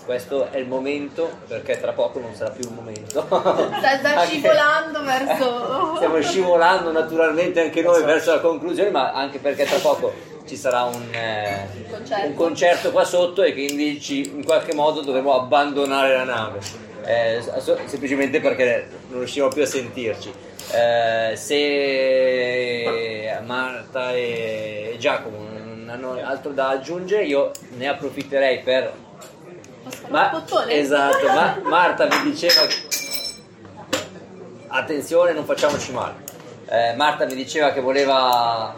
questo è il momento, perché tra poco non sarà più un momento. Sta, sta scivolando verso... Stiamo scivolando naturalmente anche noi verso la conclusione, ma anche perché tra poco ci sarà un, eh, concerto. un concerto qua sotto e quindi ci, in qualche modo dovremo abbandonare la nave, eh, semplicemente perché non riusciamo più a sentirci. Eh, se Marta e Giacomo non hanno altro da aggiungere, io ne approfitterei per ma, esatto, ma Marta vi diceva attenzione, non facciamoci male, eh, Marta mi diceva che voleva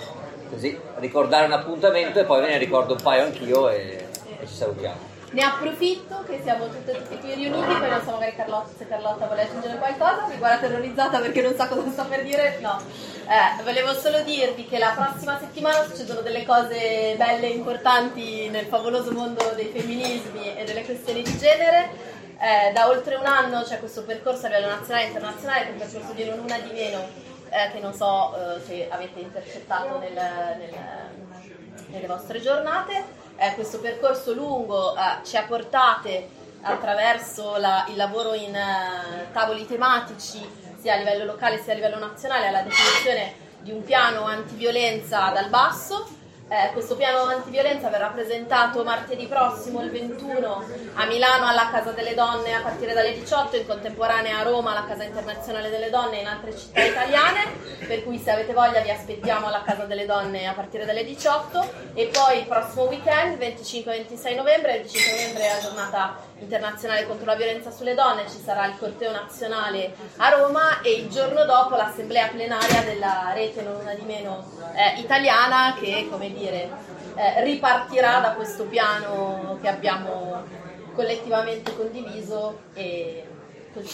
così ricordare un appuntamento e poi ve ne ricordo un paio anch'io e, e ci salutiamo. Ne approfitto che siamo tutti e due riuniti, poi non so magari Carlotta, se Carlotta vuole aggiungere qualcosa, mi guarda terrorizzata perché non sa cosa sta per dire, no. Eh, volevo solo dirvi che la prossima settimana succedono delle cose belle e importanti nel favoloso mondo dei femminismi e delle questioni di genere. Eh, da oltre un anno c'è questo percorso a livello nazionale e internazionale, che è un percorso di Non Una di Meno, eh, che non so eh, se avete intercettato nel, nel, nelle vostre giornate. Eh, questo percorso lungo eh, ci ha portate attraverso la, il lavoro in eh, tavoli tematici sia a livello locale sia a livello nazionale alla definizione di un piano antiviolenza dal basso. Eh, questo piano antiviolenza verrà presentato martedì prossimo, il ventuno, a Milano alla Casa delle Donne a partire dalle diciotto, in contemporanea a Roma alla Casa Internazionale delle Donne e in altre città italiane, per cui se avete voglia vi aspettiamo alla Casa delle Donne a partire dalle diciotto. E poi il prossimo weekend, venticinque ventisei novembre, il venticinque novembre è la giornata internazionale contro la violenza sulle donne, ci sarà il corteo nazionale a Roma e il giorno dopo l'assemblea plenaria della rete Non Una di Meno eh, italiana, che come dire eh, ripartirà da questo piano che abbiamo collettivamente condiviso. E così,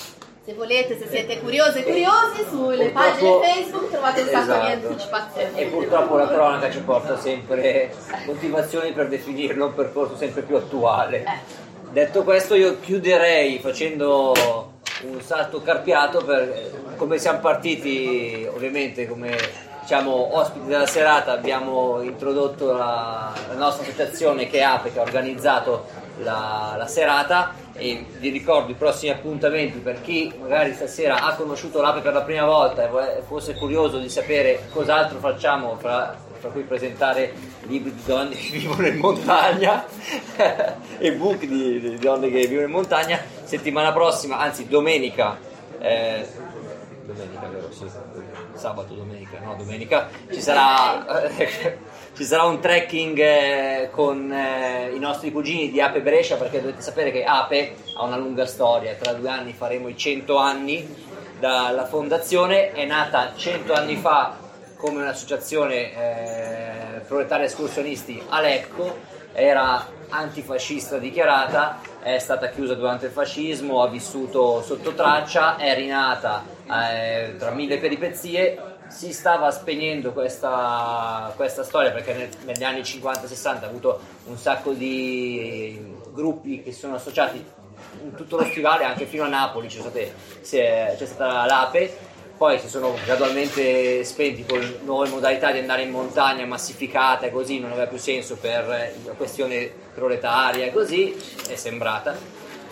se volete, se siete curiose e curiosi, sulle pagine Facebook trovate un sacco esatto. di anticipazioni. E purtroppo la cronaca ci porta sempre motivazioni per definirlo un percorso sempre più attuale. Eh. Detto questo, io chiuderei facendo un salto carpiato per come siamo partiti. Ovviamente come diciamo ospiti della serata abbiamo introdotto la, la nostra associazione che è A P E, che ha organizzato la, la serata, e vi ricordo i prossimi appuntamenti per chi magari stasera ha conosciuto l'A P E per la prima volta e fosse curioso di sapere cos'altro facciamo, fra tra cui presentare libri di donne che vivono in montagna e book di, di donne che vivono in montagna. Settimana prossima, anzi domenica, eh, domenica vero? Sì, sabato, domenica, no, domenica ci sarà, eh, ci sarà un trekking eh, con eh, i nostri cugini di Ape Brescia, perché dovete sapere che Ape ha una lunga storia, tra due anni faremo i cento anni dalla fondazione. È nata cento anni fa come un'associazione eh, proletaria escursionisti a Lecco, era antifascista dichiarata, è stata chiusa durante il fascismo, ha vissuto sotto traccia, è rinata eh, tra mille peripezie. Si stava spegnendo questa, questa storia perché nel, negli anni cinquanta sessanta ha avuto un sacco di gruppi che si sono associati in tutto lo stivale, anche fino a Napoli c'è stata, c'è, c'è stata l'A P E. Poi si sono gradualmente spenti con nuove modalità di andare in montagna massificata e così, non aveva più senso per la questione proletaria e così, è sembrata.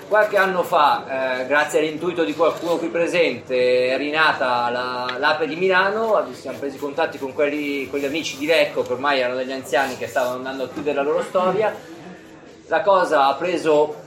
Qualche anno fa, eh, grazie all'intuito di qualcuno qui presente, è rinata la, l'A P E di Milano. Siamo presi contatti con quelli, quegli amici di Lecco, che ormai erano degli anziani che stavano andando a chiudere la loro storia. La cosa ha preso...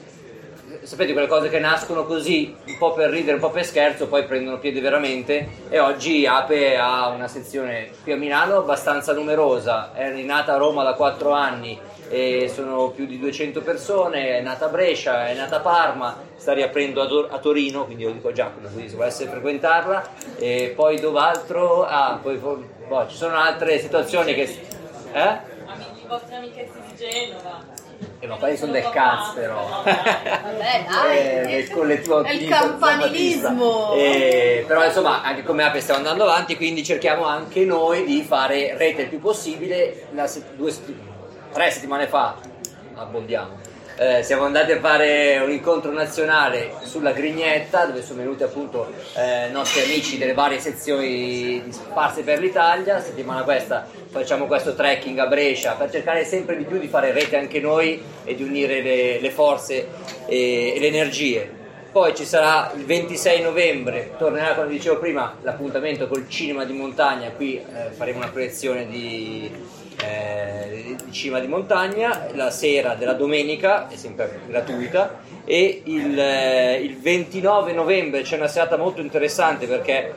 Sapete quelle cose che nascono così, un po' per ridere, un po' per scherzo, poi prendono piede veramente, e oggi Ape ha una sezione qui a Milano abbastanza numerosa. È rinata a Roma da quattro anni e sono più di duecento persone, è nata a Brescia, è nata a Parma, sta riaprendo a, Tor- a Torino, quindi io dico a Giacomo, quindi se volesse frequentarla, e poi dov'altro? Ah, poi, poi, poi ci sono altre situazioni che... Eh? I vostri amichetti di Genova. E eh, ma quelli sono del cazzo, però. Vabbè, dai, eh, collettivo è il campanilismo. Eh, però insomma, anche come A P E stiamo andando avanti, quindi cerchiamo anche noi di fare rete il più possibile. La se- due, tre settimane fa, abbondiamo, eh, siamo andati a fare un incontro nazionale sulla Grignetta, dove sono venuti appunto eh, nostri amici delle varie sezioni sparse per l'Italia. Settimana questa facciamo questo trekking a Brescia per cercare sempre di più di fare rete anche noi e di unire le, le forze e, e le energie. Poi ci sarà il ventisei novembre, tornerà, come dicevo prima, l'appuntamento col cinema di montagna. Qui eh, faremo una proiezione di, eh, di cinema di montagna la sera della domenica, è sempre gratuita. E il, eh, il ventinove novembre c'è una serata molto interessante, perché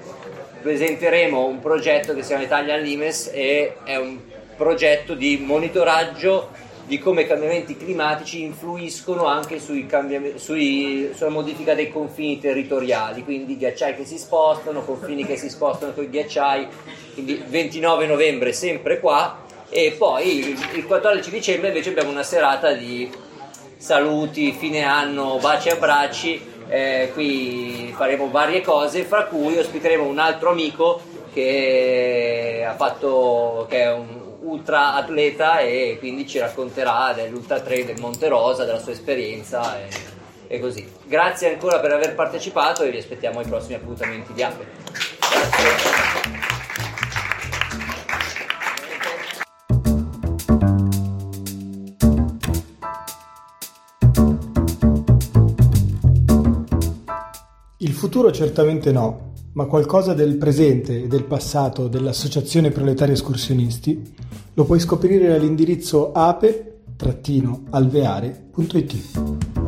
presenteremo un progetto che si chiama Italian Limes, e è un progetto di monitoraggio di come i cambiamenti climatici influiscono anche sui cambiam- sui, sulla modifica dei confini territoriali, quindi ghiacciai che si spostano, confini che si spostano con i ghiacciai. Quindi ventinove novembre sempre qua, e poi il quattordici dicembre invece abbiamo una serata di saluti, fine anno, baci e abbracci. Eh, qui faremo varie cose, fra cui ospiteremo un altro amico che ha fatto, che è un ultra atleta, e quindi ci racconterà dell'ultra trail del Monte Rosa, della sua esperienza e, e così. Grazie ancora per aver partecipato e vi aspettiamo ai prossimi appuntamenti di Ape. Grazie. Il futuro certamente no, ma qualcosa del presente e del passato dell'Associazione Proletari Escursionisti lo puoi scoprire all'indirizzo ape alveare punto it.